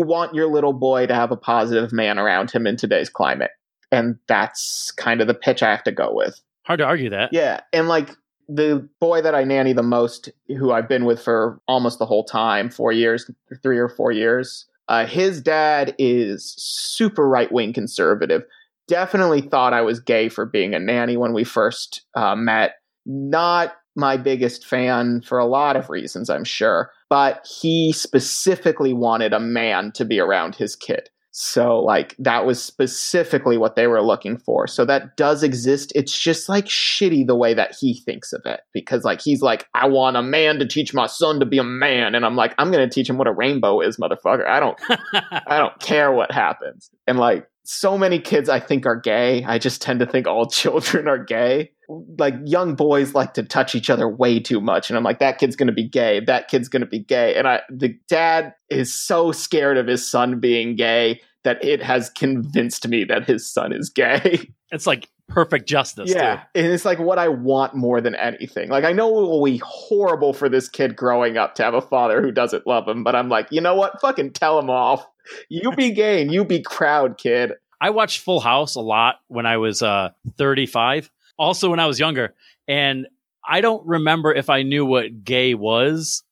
want your little boy to have a positive man around him in today's climate. And that's kind of the pitch I have to go with. Hard to argue that. Yeah. And like, the boy that I nanny the most, who I've been with for almost the whole time, 4 years, 3 or 4 years, his dad is super right-wing conservative. Definitely thought I was gay for being a nanny when we first met. Not my biggest fan for a lot of reasons, I'm sure. But he specifically wanted a man to be around his kid. So like that was specifically what they were looking for. So that does exist. It's just like shitty the way that he thinks of it because like, he's like, I want a man to teach my son to be a man. And I'm like, I'm going to teach him what a rainbow is, motherfucker. I don't care what happens. And like so many kids I think are gay. I just tend to think all children are gay. Like young boys like to touch each other way too much. And I'm like, that kid's going to be gay. That kid's going to be gay. And the dad is so scared of his son being gay that it has convinced me that his son is gay. It's like perfect justice. Yeah. Dude. And it's like what I want more than anything. Like I know it will be horrible for this kid growing up to have a father who doesn't love him. But I'm like, you know what? Fucking tell him off. You be gay and you be proud, kid. I watched Full House a lot when I was 35. Also when I was younger, and I don't remember if I knew what gay was,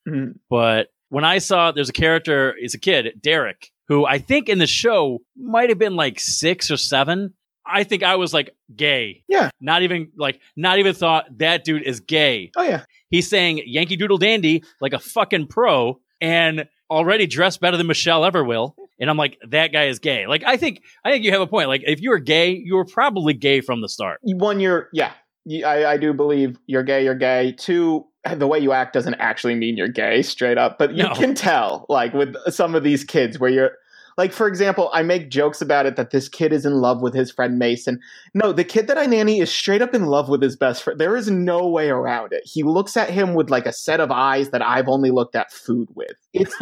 but when I saw there's a character, he's a kid, Derek, who I think in the show might have been like 6 or 7. I think I was like gay. Yeah. Not even thought that dude is gay. Oh yeah. He's saying Yankee Doodle Dandy like a fucking pro and already dressed better than Michelle ever will. And I'm like, that guy is gay. Like, I think you have a point. Like, if you were gay, you were probably gay from the start. Yeah. I do believe you're gay, you're gay. Two, the way you act doesn't actually mean you're gay straight up, but you can tell, like, with some of these kids where you're like, for example, I make jokes about it that this kid is in love with his friend Mason. No, the kid that I nanny is straight up in love with his best friend. There is no way around it. He looks at him with like a set of eyes that I've only looked at food with. It's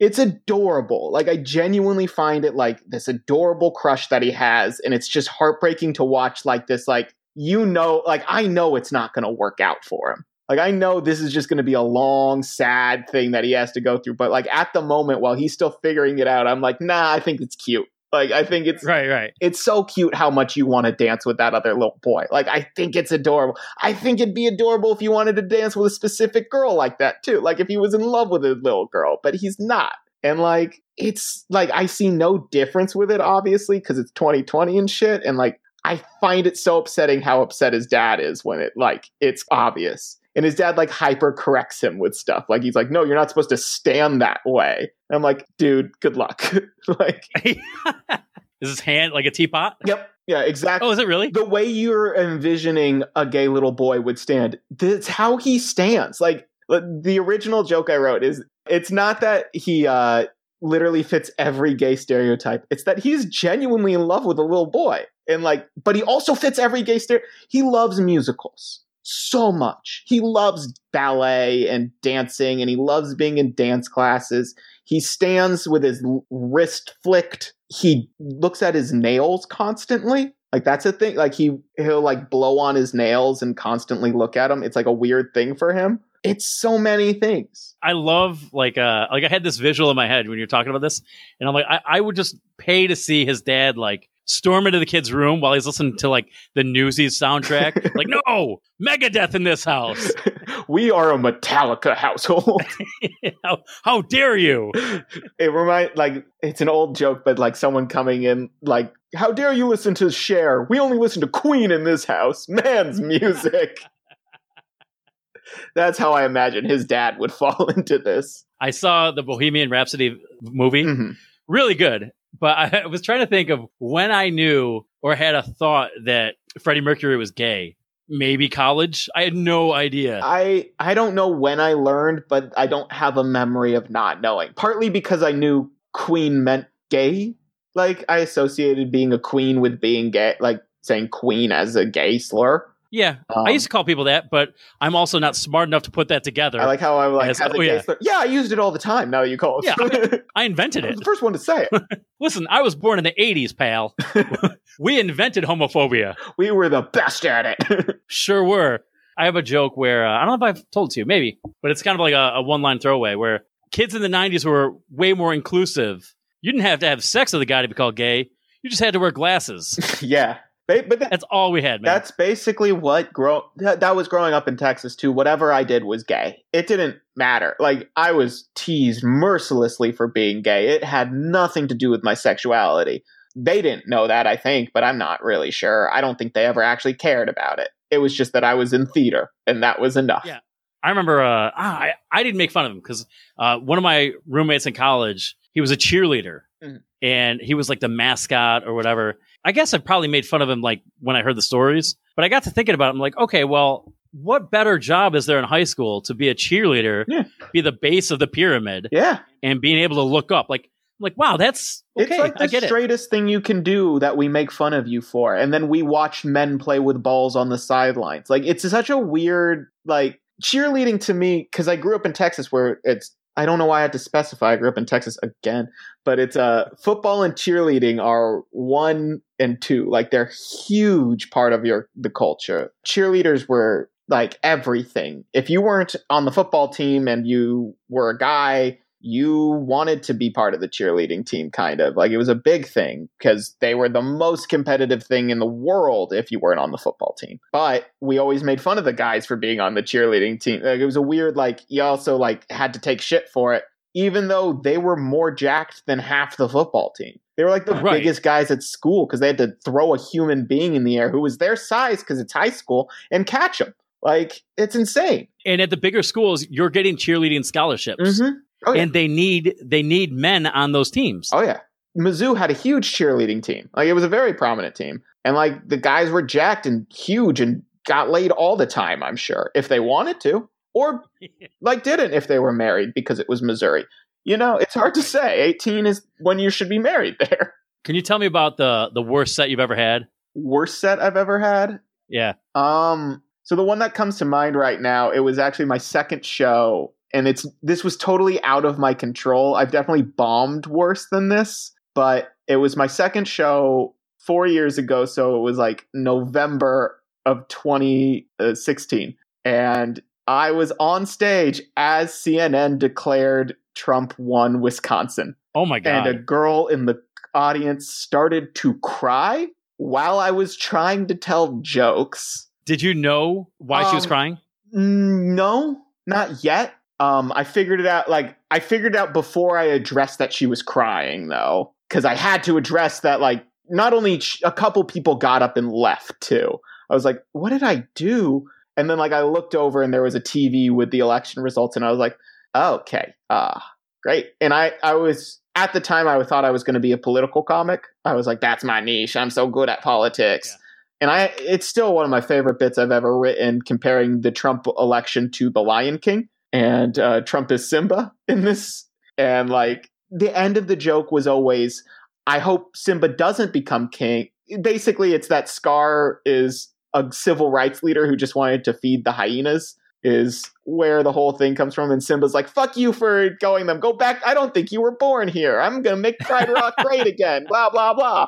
it's adorable. Like, I genuinely find it like this adorable crush that he has. And it's just heartbreaking to watch like this, like, you know, like, I know it's not going to work out for him. Like, I know this is just going to be a long, sad thing that he has to go through. But, like, at the moment, while he's still figuring it out, I'm like, nah, I think it's cute. Like, I think it's right. It's so cute how much you want to dance with that other little boy. Like, I think it's adorable. I think it'd be adorable if you wanted to dance with a specific girl like that, too. Like, if he was in love with a little girl, but he's not. And, like, it's like, I see no difference with it, obviously, because it's 2020 and shit. And, like, I find it so upsetting how upset his dad is when it, like, it's obvious. And his dad, like, hyper corrects him with stuff. Like, he's like, no, you're not supposed to stand that way. And I'm like, dude, good luck. Like, is his hand like a teapot? Yep. Yeah, exactly. Oh, is it really? The way you're envisioning a gay little boy would stand, that's how he stands. Like, the original joke I wrote is, it's not that he literally fits every gay stereotype. It's that he's genuinely in love with a little boy. And, like, but he also fits every gay stereotype. He loves musicals so much. He loves ballet and dancing, and he loves being in dance classes. He stands with his wrist flicked. He looks at his nails constantly. Like, that's a thing. Like, he'll like blow on his nails and constantly look at them. It's like a weird thing for him. It's so many things. I love, like I had this visual in my head when you're talking about this, and I'm like, I would just pay to see his dad, like, storm into the kid's room while he's listening to, like, the Newsies soundtrack. Like, no, Megadeth in this house. We are a Metallica household. How dare you? It reminds, like, it's an old joke, but, like, someone coming in, like, how dare you listen to Cher? We only listen to Queen in this house. Man's music. That's how I imagine his dad would fall into this. I saw the Bohemian Rhapsody movie. Mm-hmm. Really good. But I was trying to think of when I knew or had a thought that Freddie Mercury was gay. Maybe college. I had no idea. I don't know when I learned, but I don't have a memory of not knowing. Partly because I knew Queen meant gay. Like, I associated being a queen with being gay, like saying queen as a gay slur. Yeah, I used to call people that, but I'm also not smart enough to put that together. I like how I'm like, I used it all the time. Now that you call it, I invented it. I was the first one to say it. Listen, I was born in the 80s, pal. We invented homophobia. We were the best at it. Sure were. I have a joke where I don't know if I've told it to you, maybe, but it's kind of like a one-line throwaway where kids in the 90s were way more inclusive. You didn't have to have sex with a guy to be called gay. You just had to wear glasses. Yeah. But that's all we had, man. That's basically what that was growing up in Texas, too. Whatever I did was gay. It didn't matter. Like, I was teased mercilessly for being gay. It had nothing to do with my sexuality. They didn't know that, I think, but I'm not really sure. I don't think they ever actually cared about it. It was just that I was in theater, and that was enough. Yeah, I remember I didn't make fun of him because one of my roommates in college, he was a cheerleader, and he was like the mascot or whatever. I guess I probably made fun of him, like, when I heard the stories, but I got to thinking about it. I'm like, okay, well, what better job is there in high school to be a cheerleader, be the base of the pyramid, and being able to look up? Like, wow, that's okay. It's like the straightest thing you can do that we make fun of you for. And then we watch men play with balls on the sidelines. Like, it's such a weird, like, cheerleading to me, because I grew up in Texas where it's, I don't know why I had to specify. I grew up in Texas again, but it's football and cheerleading are 1 and 2. Like, they're huge part of the culture. Cheerleaders were like everything. If you weren't on the football team and you were a guy, you wanted to be part of the cheerleading team, kind of. Like, it was a big thing because they were the most competitive thing in the world if you weren't on the football team. But we always made fun of the guys for being on the cheerleading team. Like, it was a weird, like, you also, like, had to take shit for it, even though they were more jacked than half the football team. They were like the biggest guys at school because they had to throw a human being in the air who was their size because it's high school and catch them. Like, it's insane. And at the bigger schools, you're getting cheerleading scholarships. Mm-hmm. Oh, yeah. And they need men on those teams. Oh, yeah. Mizzou had a huge cheerleading team. Like, it was a very prominent team. And, like, the guys were jacked and huge and got laid all the time, I'm sure, if they wanted to, or like didn't if they were married because it was Missouri. You know, it's hard to say. 18 is when you should be married there. Can you tell me about the worst set you've ever had? Worst set I've ever had? Yeah. So the one that comes to mind right now, it was actually my second show, and this was totally out of my control. I've definitely bombed worse than this, but it was my second show 4 years ago, so it was like November of 2016, and I was on stage as CNN declared Trump won Wisconsin. Oh my God. And a girl in the audience started to cry while I was trying to tell jokes. Did you know why she was crying? No, not yet. I figured it out. Like, I figured out before I addressed that she was crying, though, because I had to address that. Like, not only a couple people got up and left too. I was like, "What did I do?" And then, like, I looked over and there was a TV with the election results, and I was like, "Okay, great." And I was at the time I thought I was going to be a political comic. I was like, "That's my niche. I'm so good at politics." Yeah. And it's still one of my favorite bits I've ever written, comparing the Trump election to The Lion King, and Trump is Simba in this. And like the end of the joke was always, I hope Simba doesn't become king. Basically, it's that Scar is a civil rights leader who just wanted to feed the hyenas is where the whole thing comes from. And Simba's like, fuck you for going them. Go back. I don't think you were born here. I'm going to make Pride Rock great again. Blah, blah, blah.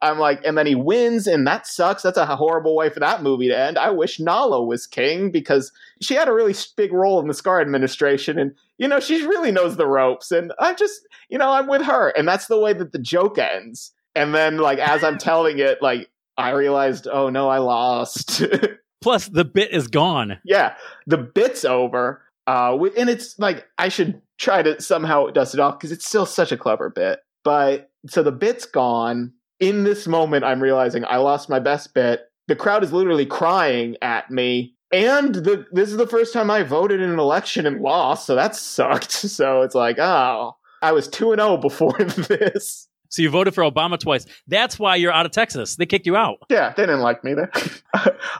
I'm like, and then he wins, and that sucks. That's a horrible way for that movie to end. I wish Nala was king, because she had a really big role in the Scar administration, and, you know, she really knows the ropes, and I'm just, you know, I'm with her. And that's the way that the joke ends. And then, like, as I'm telling it, like, I realized, oh no, I lost. Plus, the bit is gone. Yeah, the bit's over. And it's like, I should try to somehow dust it off, because it's still such a clever bit. But, so the bit's gone. In this moment, I'm realizing I lost my best bit. The crowd is literally crying at me. And this is the first time I voted in an election and lost, so that sucked. So it's like, oh, I was 2-0 before this. So you voted for Obama twice. That's why you're out of Texas. They kicked you out. Yeah, they didn't like me there.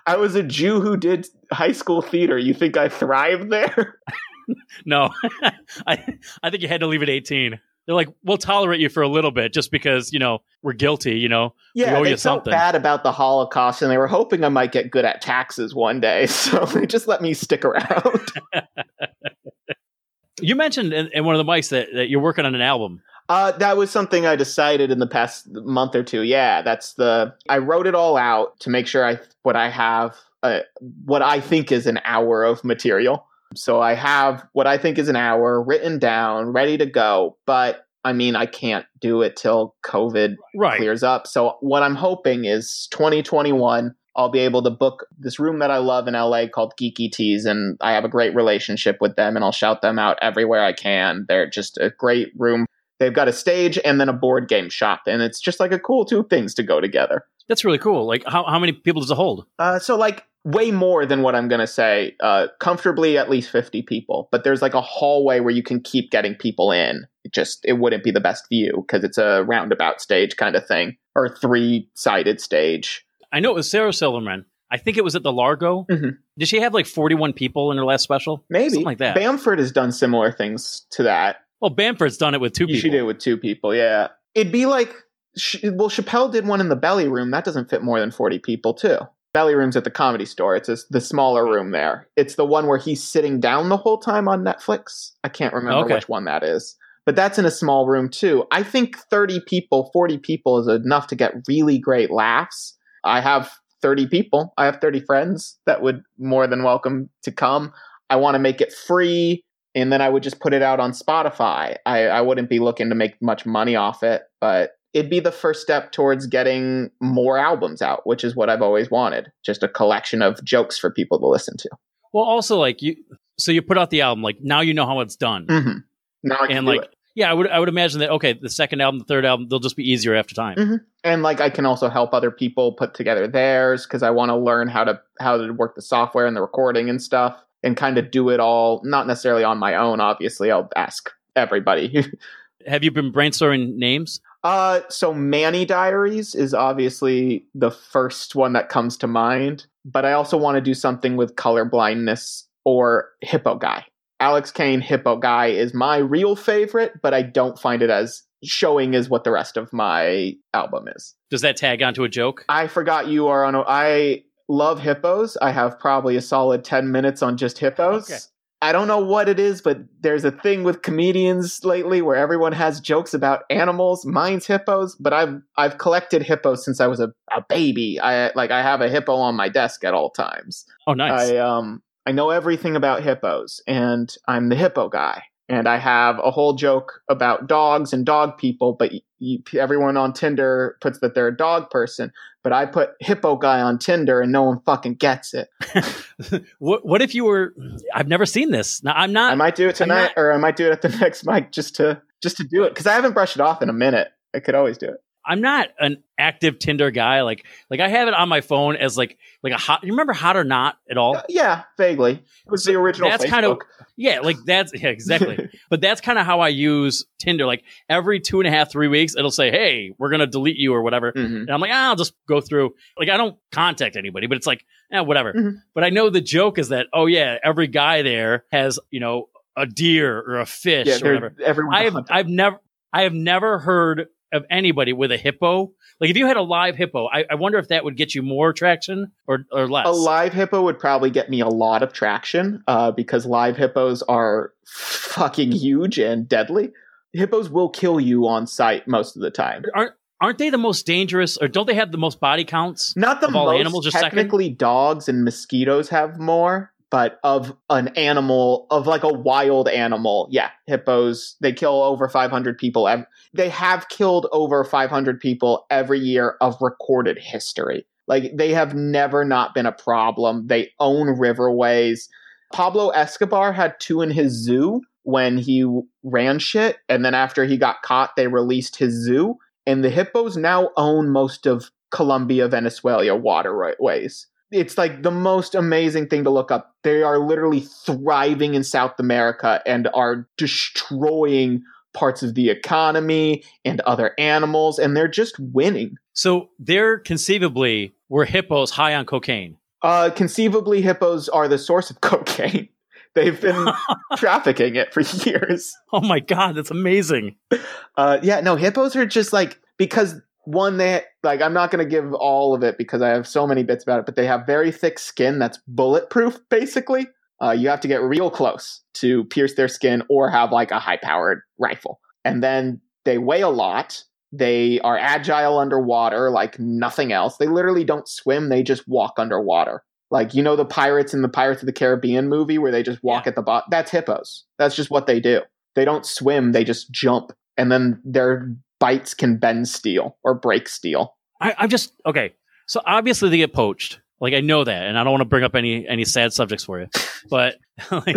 I was a Jew who did high school theater. You think I thrived there? No. I think you had to leave at 18. They're like, we'll tolerate you for a little bit just because, you know, we're guilty, you know. Yeah, we owe you something. They felt bad about the Holocaust, and they were hoping I might get good at taxes one day. So they just let me stick around. You mentioned in one of the mics that you're working on an album. That was something I decided in the past month or two. Yeah, I wrote it all out to make sure what I think is an hour of material. So I have what I think is an hour written down, ready to go. But I mean, I can't do it till COVID clears up. So what I'm hoping is 2021, I'll be able to book this room that I love in LA called Geeky Teas. And I have a great relationship with them, and I'll shout them out everywhere I can. They're just a great room. They've got a stage and then a board game shop. And it's just like a cool two things to go together. That's really cool. Like how many people does it hold? So like, way more than what I'm going to say, comfortably at least 50 people. But there's like a hallway where you can keep getting people in. It wouldn't be the best view because it's a roundabout stage kind of thing, or three-sided stage. I know it was Sarah Silverman. I think it was at the Largo. Mm-hmm. Did she have like 41 people in her last special? Maybe. Something like that. Bamford has done similar things to that. Well, Bamford's done it with two people. She did it with two people, yeah. It'd be like, Chappelle did one in the Belly Room. That doesn't fit more than 40 people too. Belly Room's at the Comedy Store. It's the smaller room there. It's the one where he's sitting down the whole time on Netflix. I can't remember which one that is. But that's in a small room too. I think 30 people, 40 people is enough to get really great laughs. I have 30 people. I have 30 friends that would more than welcome to come. I want to make it free, and then I would just put it out on Spotify. I wouldn't be looking to make much money off it, but it'd be the first step towards getting more albums out, which is what I've always wanted. Just a collection of jokes for people to listen to. Well, also like you put out the album, like now you know how it's done. Mm-hmm. Now I can do it. Yeah, I would imagine that, okay, the second album, the third album, they'll just be easier after time. Mm-hmm. And like, I can also help other people put together theirs, because I want to learn how to work the software and the recording and stuff, and kind of do it all, not necessarily on my own, obviously. I'll ask everybody. Have you been brainstorming names? So Manny Diaries is obviously the first one that comes to mind, but I also want to do something with colorblindness or Hippo Guy. Alex Kane, Hippo Guy is my real favorite, but I don't find it as showing as what the rest of my album is. Does that tag onto a joke? I forgot you are on. I love hippos. I have probably a solid 10 minutes on just hippos. Okay. I don't know what it is, but there's a thing with comedians lately where everyone has jokes about animals. Mine's hippos, but I've collected hippos since I was a baby. I have a hippo on my desk at all times. Oh, nice. I know everything about hippos, and I'm the hippo guy. And I have a whole joke about dogs and dog people, but everyone on Tinder puts that they're a dog person. But I put hippo guy on Tinder and no one fucking gets it. What if you were... I've never seen this. Now, I'm not... I might do it tonight, or I might do it at the next mic just to do it. Because I haven't brushed it off in a minute. I could always do it. I'm not an active Tinder guy. Like I have it on my phone as like a hot. You remember Hot or Not at all? Yeah, vaguely. It was the original. That's Facebook. Kind of yeah. Like that's yeah, exactly. But that's kind of how I use Tinder. Like every 2.5-3 weeks, it'll say, "Hey, we're gonna delete you" or whatever. Mm-hmm. And I'm like, I'll just go through. Like I don't contact anybody, but it's like, whatever. Mm-hmm. But I know the joke is that every guy there has a deer or a fish or whatever. Everyone. I have never heard of anybody with a hippo. Like if you had a live hippo, I wonder if that would get you more traction or less. A live hippo would probably get me a lot of traction because live hippos are fucking huge and deadly. Hippos will kill you on sight most of the time. Aren't they the most dangerous, or don't they have the most body counts? Not the of all most animals or technically second? Dogs and mosquitoes have more, but of an animal, of like a wild animal. Yeah, hippos, they kill over 500 people. They have killed over 500 people every year of recorded history. Like they have never not been a problem. They own riverways. Pablo Escobar had two in his zoo when he ran shit. And then after he got caught, they released his zoo. And the hippos now own most of Colombia, Venezuela waterways. It's like the most amazing thing to look up. They are literally thriving in South America and are destroying parts of the economy and other animals, and they're just winning. So there conceivably were hippos high on cocaine. Conceivably, hippos are the source of cocaine. They've been trafficking it for years. Oh my God, that's amazing. Hippos are just like, because... One, they like. I'm not going to give all of it because I have so many bits about it, but they have very thick skin that's bulletproof, basically. You have to get real close to pierce their skin or have like a high-powered rifle. And then they weigh a lot. They are agile underwater like nothing else. They literally don't swim. They just walk underwater. Like, the pirates in the Pirates of the Caribbean movie where they just walk at the bottom? That's hippos. That's just what they do. They don't swim. They just jump. And then they're... bites can bend steel or break steel. I'm just okay. So obviously they get poached. Like I know that, and I don't want to bring up any sad subjects for you. But like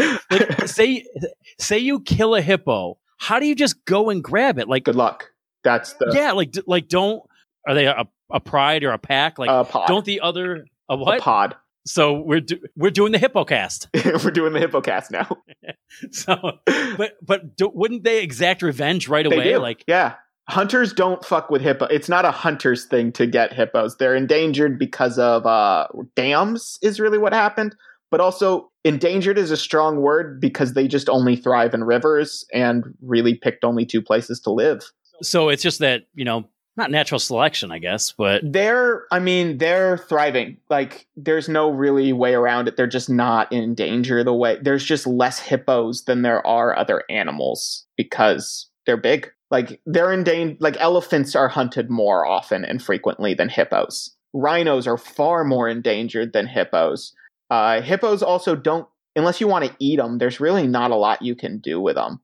say you kill a hippo, how do you just go and grab it? Like good luck. That's the Like don't are they a pride or a pack? Like a pod. Don't the other a what? A pod. So we're doing the hippo cast. We're doing the hippo cast now. So, but wouldn't they exact revenge right away? They do. Like yeah. Hunters don't fuck with hippo. It's not a hunter's thing to get hippos. They're endangered because of dams is really what happened. But also endangered is a strong word because they just only thrive in rivers and really picked only two places to live. So it's just that, not natural selection, I guess, but they're thriving. Like there's no really way around it. They're just not in danger the way there's just less hippos than there are other animals because they're big. Like they're endangered. Like elephants are hunted more often and frequently than hippos. Rhinos are far more endangered than hippos. Hippos also don't, unless you want to eat them. There's really not a lot you can do with them.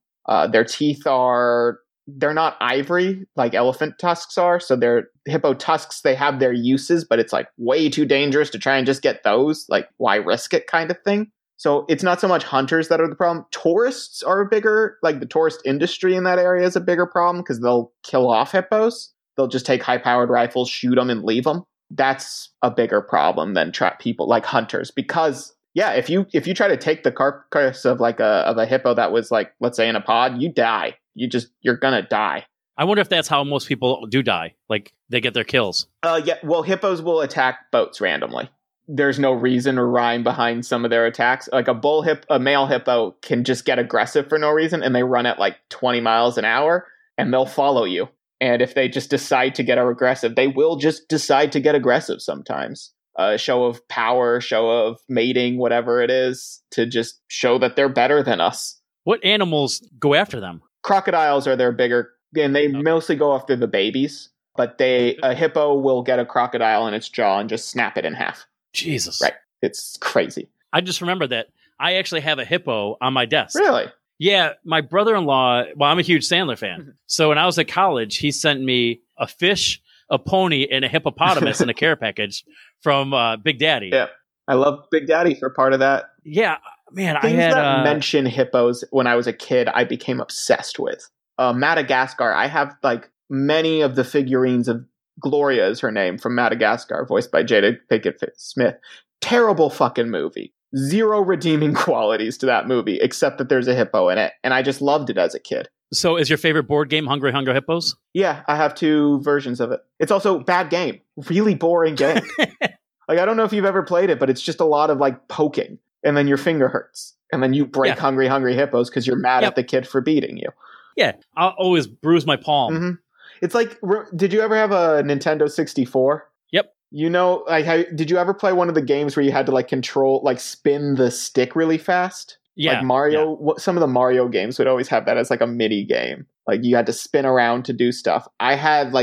Their teeth are they're not ivory like elephant tusks are. So they're hippo tusks. They have their uses, but it's like way too dangerous to try and just get those. Like why risk it kind of thing. So it's not so much hunters that are the problem. Tourists are a bigger, like the tourist industry in that area is a bigger problem because they'll kill off hippos. They'll just take high-powered rifles, shoot them, and leave them. That's a bigger problem than people like hunters because, yeah, if you try to take the carcass of like a hippo that was like, let's say in a pod, you die. You're gonna die. I wonder if that's how most people do die. Like, they get their kills. Yeah. Well, hippos will attack boats randomly. There's no reason or rhyme behind some of their attacks. Like, a male hippo can just get aggressive for no reason, and they run at, like, 20 miles an hour, and they'll follow you. And if they just decide to get aggressive, they will just decide to get aggressive sometimes. A show of power, show of mating, whatever it is, to just show that they're better than us. What animals go after them? Crocodiles are their bigger, and they mostly go after the babies. But a hippo will get a crocodile in its jaw and just snap it in half. Jesus. Right. It's crazy. I just remember that I actually have a hippo on my desk. Really? Yeah. My brother-in-law, well, I'm a huge Sandler fan. Mm-hmm. So when I was at college, he sent me a fish, a pony, and a hippopotamus in a care package from Big Daddy. Yeah. I love Big Daddy for part of that. Yeah. Man, things I had... that mention hippos when I was a kid, I became obsessed with. Madagascar. I have like many of the figurines of Gloria is her name from Madagascar, voiced by Jada Pinkett Smith. Terrible fucking movie. Zero redeeming qualities to that movie, except that there's a hippo in it. And I just loved it as a kid. So is your favorite board game Hungry Hungry Hippos? Yeah, I have two versions of it. It's also bad game. Really boring game. Like, I don't know if you've ever played it, but it's just a lot of like poking. And then your finger hurts. And then you break Hungry Hungry Hippos because you're mad at the kid for beating you. Yeah, I'll always bruise my palm. Mm-hmm. It's like, did you ever have a Nintendo 64? Yep. You know, did you ever play one of the games where you had to like control, like spin the stick really fast? Yeah. Like Mario, some of the Mario games would always have that as like a mini game. Like you had to spin around to do stuff. I had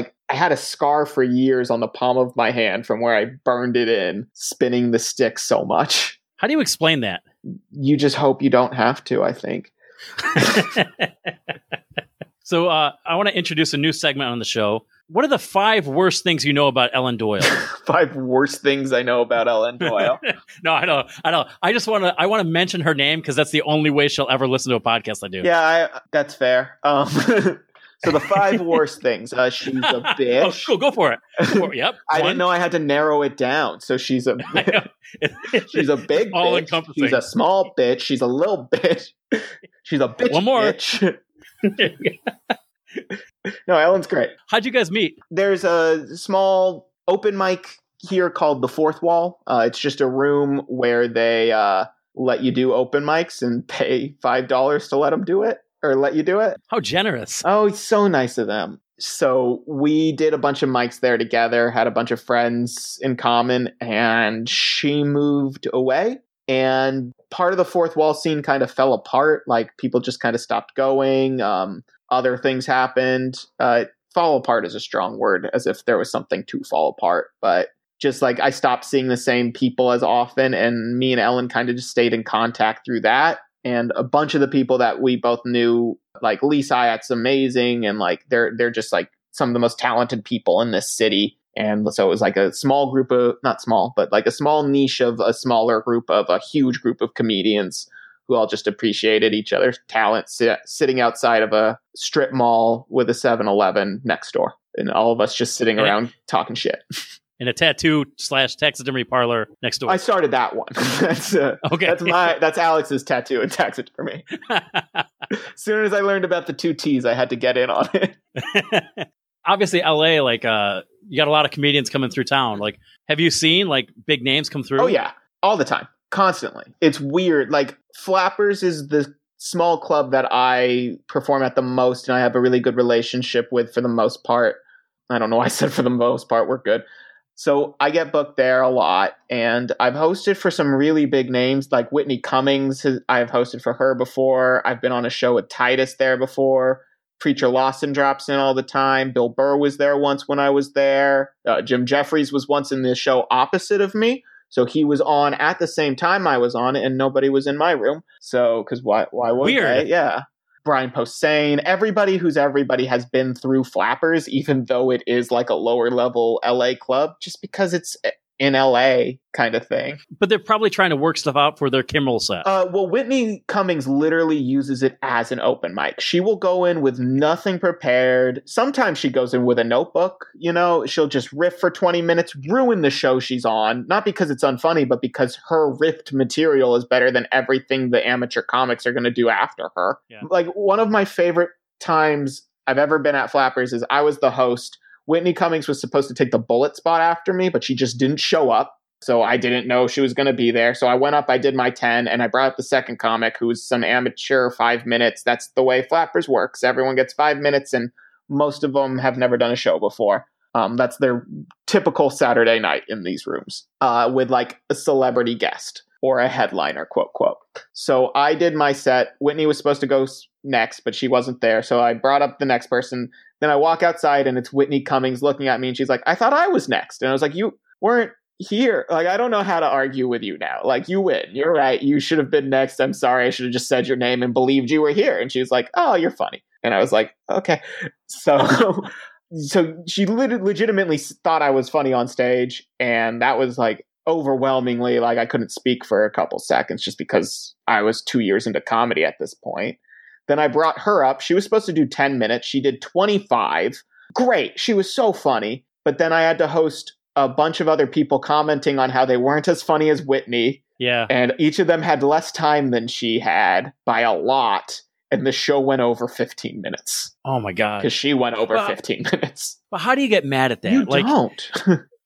a scar for years on the palm of my hand from where I burned it in spinning the stick so much. How do you explain that? You just hope you don't have to, I think. So I want to introduce a new segment on the show. What are the 5 worst things you know about Ellen Doyle? 5 worst things I know about Ellen Doyle. No, I don't. I want to mention her name because that's the only way she'll ever listen to a podcast I do. Yeah, that's fair. So the 5 worst things. She's a bitch. Oh, cool. Go for it. Yep. I didn't know I had to narrow it down. So she's a bitch. She's a big all bitch. She's a small bitch. She's a little bitch. She's a bitch. One more. Bitch. No, Ellen's great. How'd you guys meet? There's a small open mic here called the Fourth Wall. It's just a room where they let you do open mics and pay $5 to let them do it or let you do it. How generous. Oh, it's so nice of them. So we did a bunch of mics there together, had a bunch of friends in common, and she moved away. And part of the Fourth Wall scene kind of fell apart. Like people just kind of stopped going. Other things happened. Fall apart is a strong word, as if there was something to fall apart. But just like I stopped seeing the same people as often. And me and Ellen kind of just stayed in contact through that. And a bunch of the people that we both knew, like Lee Syatt's amazing. And like they're just like some of the most talented people in this city. And so it was like a small group of, not small, but like a small niche of a smaller group of a huge group of comedians who all just appreciated each other's talent sitting outside of a strip mall with a 7-Eleven next door. And all of us just sitting around talking shit. And a tattoo/taxidermy parlor next door. I started that one. Okay. That's Alex's tattoo and taxidermy. As soon as I learned about the 2 T's, I had to get in on it. Obviously, LA, like, you got a lot of comedians coming through town. Like, have you seen like big names come through? Oh, yeah. All the time. Constantly. It's weird. Like Flappers is the small club that I perform at the most. And I have a really good relationship with for the most part. I don't know why I said for the most part. We're good. So I get booked there a lot. And I've hosted for some really big names like Whitney Cummings. I've hosted for her before. I've been on a show with Titus there before. Preacher Lawson drops in all the time. Bill Burr was there once when I was there. Jim Jeffries was once in the show opposite of me. So he was on at the same time I was on and nobody was in my room. So, because why would I? Yeah. Brian Posehn. Everybody who's everybody has been through Flappers, even though it is like a lower level LA club, just because it's in LA kind of thing. But they're probably trying to work stuff out for their Kimmel set. Well, Whitney Cummings literally uses it as an open mic. She will go in with nothing prepared. Sometimes she goes in with a notebook, you know, she'll just riff for 20 minutes, ruin the show she's on. Not because it's unfunny, but because her riffed material is better than everything the amateur comics are going to do after her. Yeah. Like one of my favorite times I've ever been at Flappers is I was the host. Whitney Cummings was supposed to take the bullet spot after me, but she just didn't show up. So I didn't know she was going to be there. So I went up, I did my 10, and I brought up the second comic, who was some amateur 5 minutes. That's the way Flappers works. Everyone gets 5 minutes, and most of them have never done a show before. That's their typical Saturday night in these rooms with like a celebrity guest or a headliner, quote, quote. So I did my set. Whitney was supposed to go next, but she wasn't there. So I brought up the next person. Then I walk outside and it's Whitney Cummings looking at me, and she's like, I thought I was next. And I was like, you weren't here. Like, I don't know how to argue with you now. Like, you win. You're right. You should have been next. I'm sorry. I should have just said your name and believed you were here. And she was like, oh, you're funny. And I was like, okay. So she legitimately thought I was funny on stage, and that was like overwhelmingly, like I couldn't speak for a couple seconds just because I was 2 years into comedy at this point. Then I brought her up. She was supposed to do 10 minutes. She did 25. Great. She was so funny. But then I had to host a bunch of other people commenting on how they weren't as funny as Whitney. Yeah. And each of them had less time than she had by a lot. And the show went over 15 minutes. Oh, my God. Because she went over 15 minutes. But how do you get mad at that? You don't.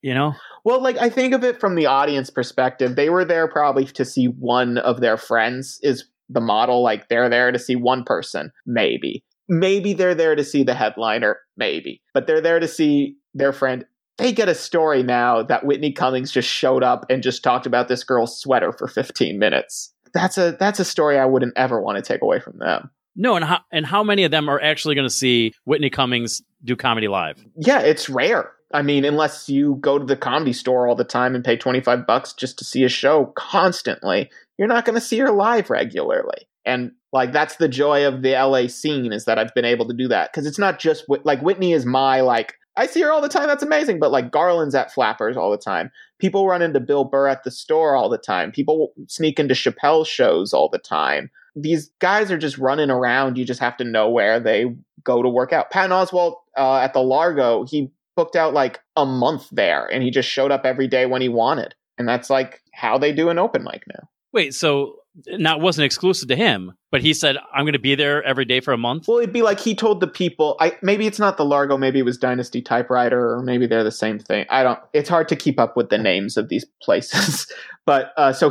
You know? Well, like, I think of it from the audience perspective. They were there probably to see one of their friends is the model. Like, they're there to see one person. Maybe. Maybe they're there to see the headliner. Maybe. But they're there to see their friend. They get a story now that Whitney Cummings just showed up and just talked about this girl's sweater for 15 minutes. That's a story I wouldn't ever want to take away from them. No, and how many of them are actually going to see Whitney Cummings do comedy live? Yeah, it's rare. I mean, unless you go to the Comedy Store all the time and pay $25 just to see a show constantly, you're not going to see her live regularly. And like, that's the joy of the LA scene, is that I've been able to do that, because it's not just like Whitney is my, like, I see her all the time. That's amazing. But like, Garland's at Flappers all the time. People run into Bill Burr at the store all the time. People sneak into Chappelle shows all the time. These guys are just running around. You just have to know where they go to work out. Patton Oswalt at the Largo, he booked out like a month there, and he just showed up every day when he wanted. And that's like how they do an open mic now. Wait, so now it wasn't exclusive to him, but he said, I'm going to be there every day for a month? Well, it'd be like he told the people, maybe it's not the Largo, maybe it was Dynasty Typewriter, or maybe they're the same thing. It's hard to keep up with the names of these places. But so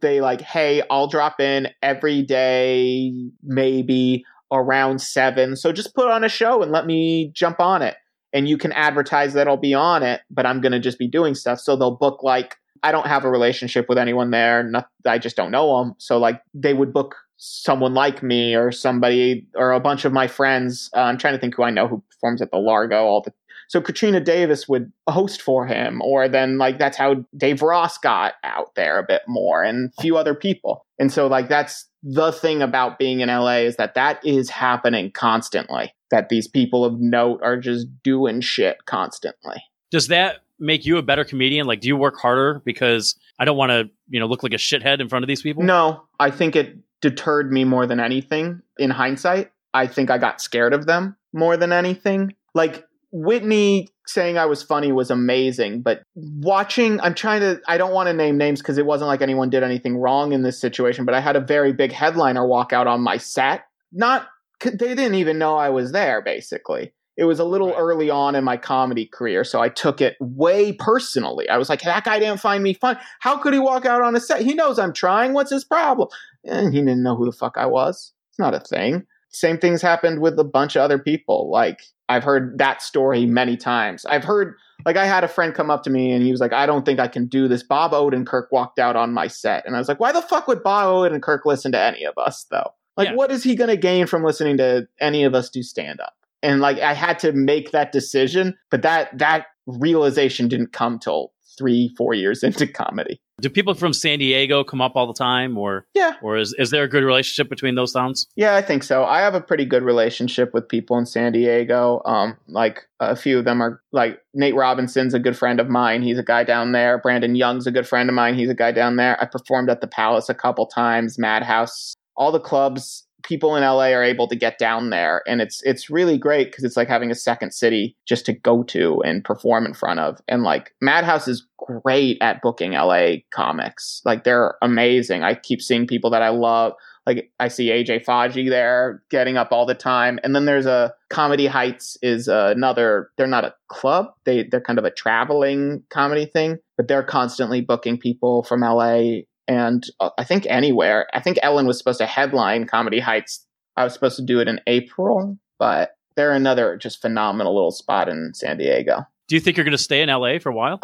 they like, hey, I'll drop in every day, maybe around 7. So just put on a show and let me jump on it. And you can advertise that I'll be on it, but I'm going to just be doing stuff. So they'll book like, I don't have a relationship with anyone there. I just don't know them. So like, they would book someone like me or somebody or a bunch of my friends. I'm trying to think who I know who performs at the Largo. So Katrina Davis would host for him, or then like, that's how Dave Ross got out there a bit more, and a few other people. And so like, that's the thing about being in LA, is that is happening constantly, that these people of note are just doing shit constantly. Does that make you a better comedian? Like, do you work harder because I don't want to, look like a shithead in front of these people? No, I think it deterred me more than anything. In hindsight, I think I got scared of them more than anything. Like, Whitney saying I was funny was amazing, but I don't want to name names because it wasn't like anyone did anything wrong in this situation, but I had a very big headliner walk out on my set. They didn't even know I was there, basically. It was a little early on in my comedy career, so I took it way personally. I was like, that guy didn't find me fun. How could he walk out on a set? He knows I'm trying. What's his problem? And he didn't know who the fuck I was. It's not a thing. Same things happened with a bunch of other people. Like, I've heard that story many times. I've heard, like, I had a friend come up to me, and he was like, I don't think I can do this. Bob Odenkirk walked out on my set. And I was like, why the fuck would Bob Odenkirk listen to any of us, though? Like, What is he going to gain from listening to any of us do stand-up? And like, I had to make that decision, but that realization didn't come till 3-4 years into comedy. Do people from San Diego come up all the time, or yeah, or is there a good relationship between those towns? Yeah, I think so. I have a pretty good relationship with people in San Diego. Like, a few of them are like, Nate Robinson's a good friend of mine. He's a guy down there. Brandon Young's a good friend of mine. He's a guy down there. I performed at the Palace a couple times, Madhouse, all the clubs. People in LA are able to get down there, and it's really great because it's like having a second city just to go to and perform in front of. And like, Madhouse is great at booking LA comics. Like, they're amazing. I keep seeing people that I love. Like, I see AJ Fogy there getting up all the time. And then there's a Comedy Heights is another, they're not a club. They're kind of a traveling comedy thing, but they're constantly booking people from LA and I think anywhere. I think Ellen was supposed to headline Comedy Heights. I was supposed to do it in April, but they're another just phenomenal little spot in San Diego. Do you think you're going to stay in LA for a while?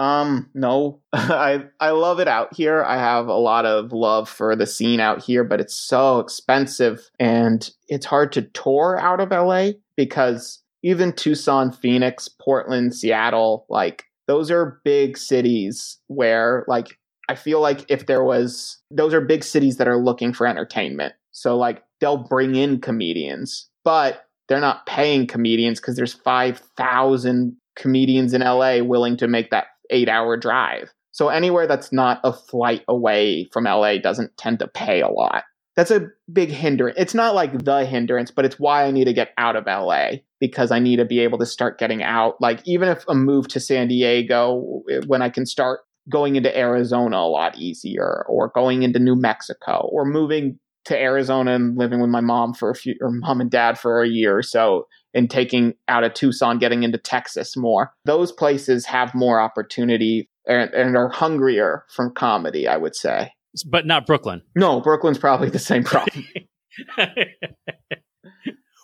No, I love it out here. I have a lot of love for the scene out here, but it's so expensive and it's hard to tour out of LA because even Tucson, Phoenix, Portland, Seattle, like those are big cities where like, I feel like if there was, those are big cities that are looking for entertainment. So like they'll bring in comedians, but they're not paying comedians because there's 5,000 comedians in LA willing to make that 8-hour drive. So anywhere that's not a flight away from LA doesn't tend to pay a lot. That's a big hindrance. It's not like the hindrance, but it's why I need to get out of LA because I need to be able to start getting out. Like even if I move to San Diego, when I can start going into Arizona a lot easier or going into New Mexico or moving to Arizona and living with my mom for a few or mom and dad for a year or so and taking out of Tucson, getting into Texas more. Those places have more opportunity and are hungrier from comedy, I would say. But not Brooklyn. No, Brooklyn's probably the same problem.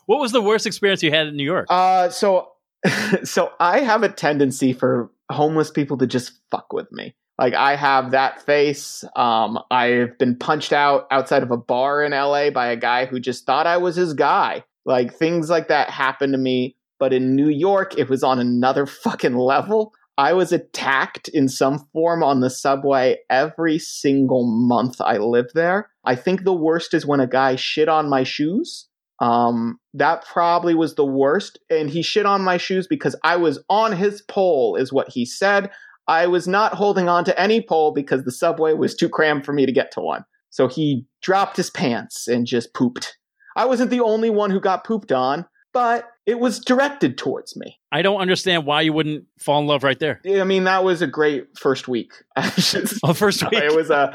What was the worst experience you had in New York? So I have a tendency for homeless people to just fuck with me. Like I have that face. I've been punched out outside of a bar in LA by a guy who just thought I was his guy. Like things like that happened to me. But in New York, it was on another fucking level. I was attacked in some form on the subway every single month I lived there. I think the worst is when a guy shit on my shoes. That probably was the worst. And he shit on my shoes because I was on his pole is what he said. I was not holding on to any pole because the subway was too crammed for me to get to one. So he dropped his pants and just pooped. I wasn't the only one who got pooped on, but it was directed towards me. I don't understand why you wouldn't fall in love right there. I mean, that was a great first week. First week? That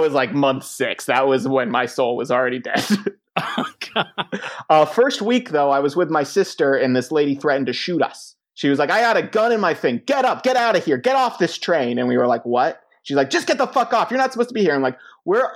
was like month 6. That was when my soul was already dead. Oh, God. First week, though, I was with my sister and this lady threatened to shoot us. She was like, I had a gun in my thing. Get up. Get out of here. Get off this train. And we were like, what? She's like, just get the fuck off. You're not supposed to be here. I'm like, we're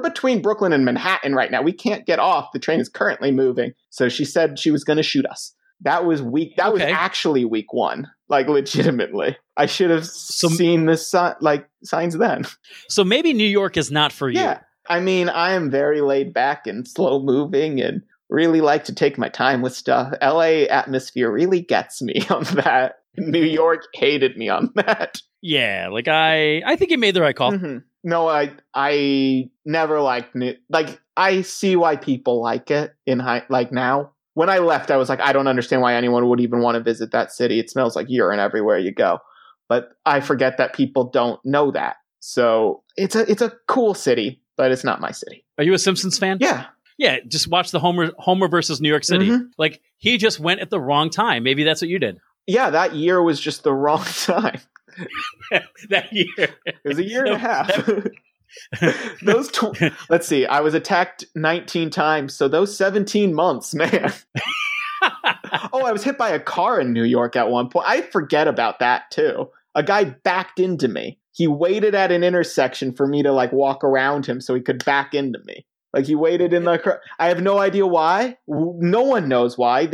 between Brooklyn and Manhattan right now. We can't get off. The train is currently moving. So she said she was going to shoot us. That was week. That was actually week 1, like legitimately. I should have seen the signs then. So maybe New York is not for you. Yeah. I mean, I am very laid back and slow moving and really like to take my time with stuff. LA atmosphere really gets me on that. New York hated me on that. Yeah, like I think you made the right call. Mm-hmm. No, I never liked New. Like I see why people like it in like now. When I left, I was like, I don't understand why anyone would even want to visit that city. It smells like urine everywhere you go. But I forget that people don't know that. So it's a cool city, but it's not my city. Are you a Simpsons fan? Yeah. Yeah, just watch the Homer versus New York City. Mm-hmm. Like, he just went at the wrong time. Maybe that's what you did. Yeah, that year was just the wrong time. That year. It was a year and a half. Those let's see, I was attacked 19 times, so those 17 months, man. Oh, I was hit by a car in New York at one point. I forget about that, too. A guy backed into me. He waited at an intersection for me to, like, walk around him so he could back into me. Like he waited in the, I have no idea why. No one knows why.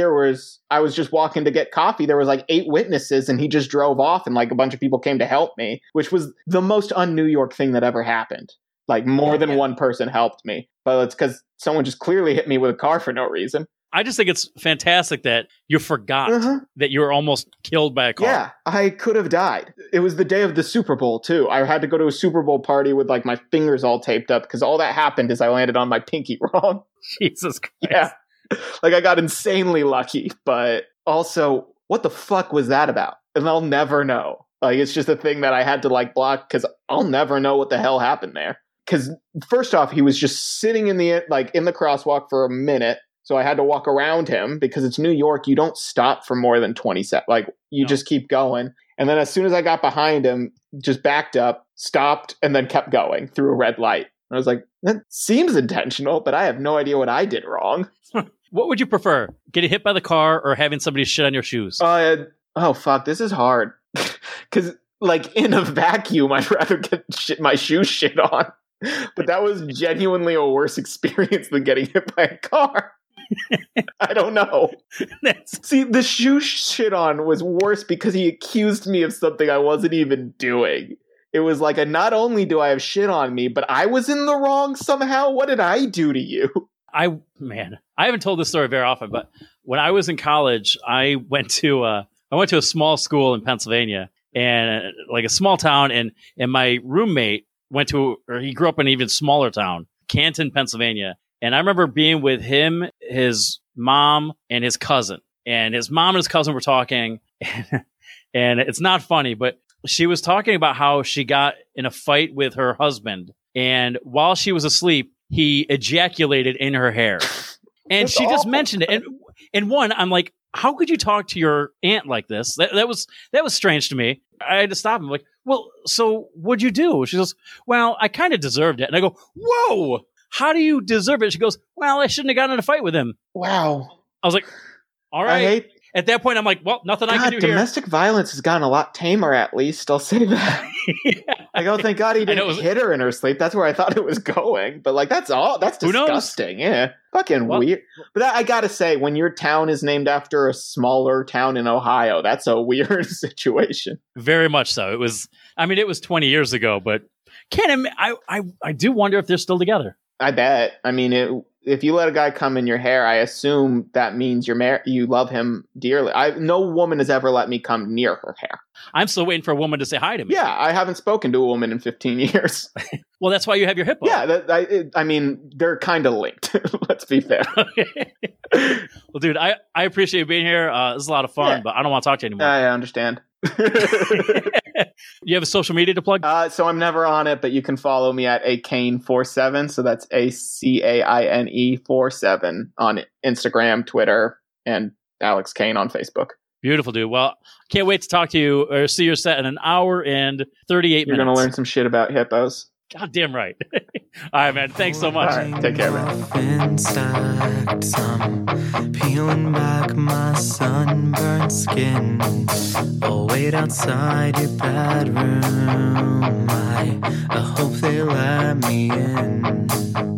I was just walking to get coffee. There was like 8 witnesses and he just drove off and like a bunch of people came to help me, which was the most un-New York thing that ever happened. Like more than one person helped me, but it's because someone just clearly hit me with a car for no reason. I just think it's fantastic that you forgot that you were almost killed by a car. Yeah, I could have died. It was the day of the Super Bowl, too. I had to go to a Super Bowl party with, like, my fingers all taped up because all that happened is I landed on my pinky wrong. Jesus Christ. Yeah. Like, I got insanely lucky. But also, what the fuck was that about? And I'll never know. Like, it's just a thing that I had to, like, block because I'll never know what the hell happened there. Because first off, he was just sitting in the crosswalk for a minute. So I had to walk around him because it's New York. You don't stop for more than 20 seconds. Like you just keep going. And then as soon as I got behind him, just backed up, stopped, and then kept going through a red light. I was like, that seems intentional, but I have no idea what I did wrong. What would you prefer? Getting hit by the car or having somebody shit on your shoes? Oh, fuck, this is hard. Because, like, in a vacuum, I'd rather get my shoes shit on. But that was genuinely a worse experience than getting hit by a car. I don't know. See, the shoe shit on was worse because he accused me of something I wasn't even doing. It was like, not only do I have shit on me, but I was in the wrong somehow. What did I do to you? I haven't told this story very often, but when I was in college, I went to a small school in Pennsylvania, and like a small town, and my roommate he grew up in an even smaller town, Canton, Pennsylvania. And I remember being with him, his mom, and his cousin. And his mom and his cousin were talking, and it's not funny, but she was talking about how she got in a fight with her husband, and while she was asleep, he ejaculated in her hair. And that's she awful. Just mentioned it. And one, I'm like, how could you talk to your aunt like this? That was strange to me. I had to stop him. I'm like, well, so what'd you do? She goes, well, I kind of deserved it. And I go, whoa, how do you deserve it? She goes, well, I shouldn't have gotten in a fight with him. Wow. I was like, all right. At that point, I'm like, well, nothing I can do here. Domestic violence has gotten a lot tamer, at least. I'll say that. Like, oh, thank God he didn't hit her in her sleep. That's where I thought it was going. But, like, that's disgusting. Yeah. Fucking weird. But I got to say, when your town is named after a smaller town in Ohio, that's a weird situation. Very much so. It was 20 years ago, but I do wonder if they're still together. I bet. I mean, if you let a guy come in your hair, I assume that means you love him dearly. No woman has ever let me come near her hair. I'm still waiting for a woman to say hi to me. Yeah, I haven't spoken to a woman in 15 years. Well, that's why you have your hippo. Yeah, they're kind of linked. Let's be fair. Okay. Well, dude, I appreciate you being here. This is a lot of fun, but I don't want to talk to you anymore. I understand. You have a social media to plug? So I'm never on it, but you can follow me at acane47. So that's ACAINE47 on Instagram, Twitter, and Alex Kane on Facebook. Beautiful, dude. Well, can't wait to talk to you or see your set in an hour and 38 minutes. You're going to learn some shit about hippos. Goddamn right. All right, man. Thanks so much. Right, take care, man. I'm peeling back my sunburned skin. I'll wait outside your bedroom. I hope they let me in.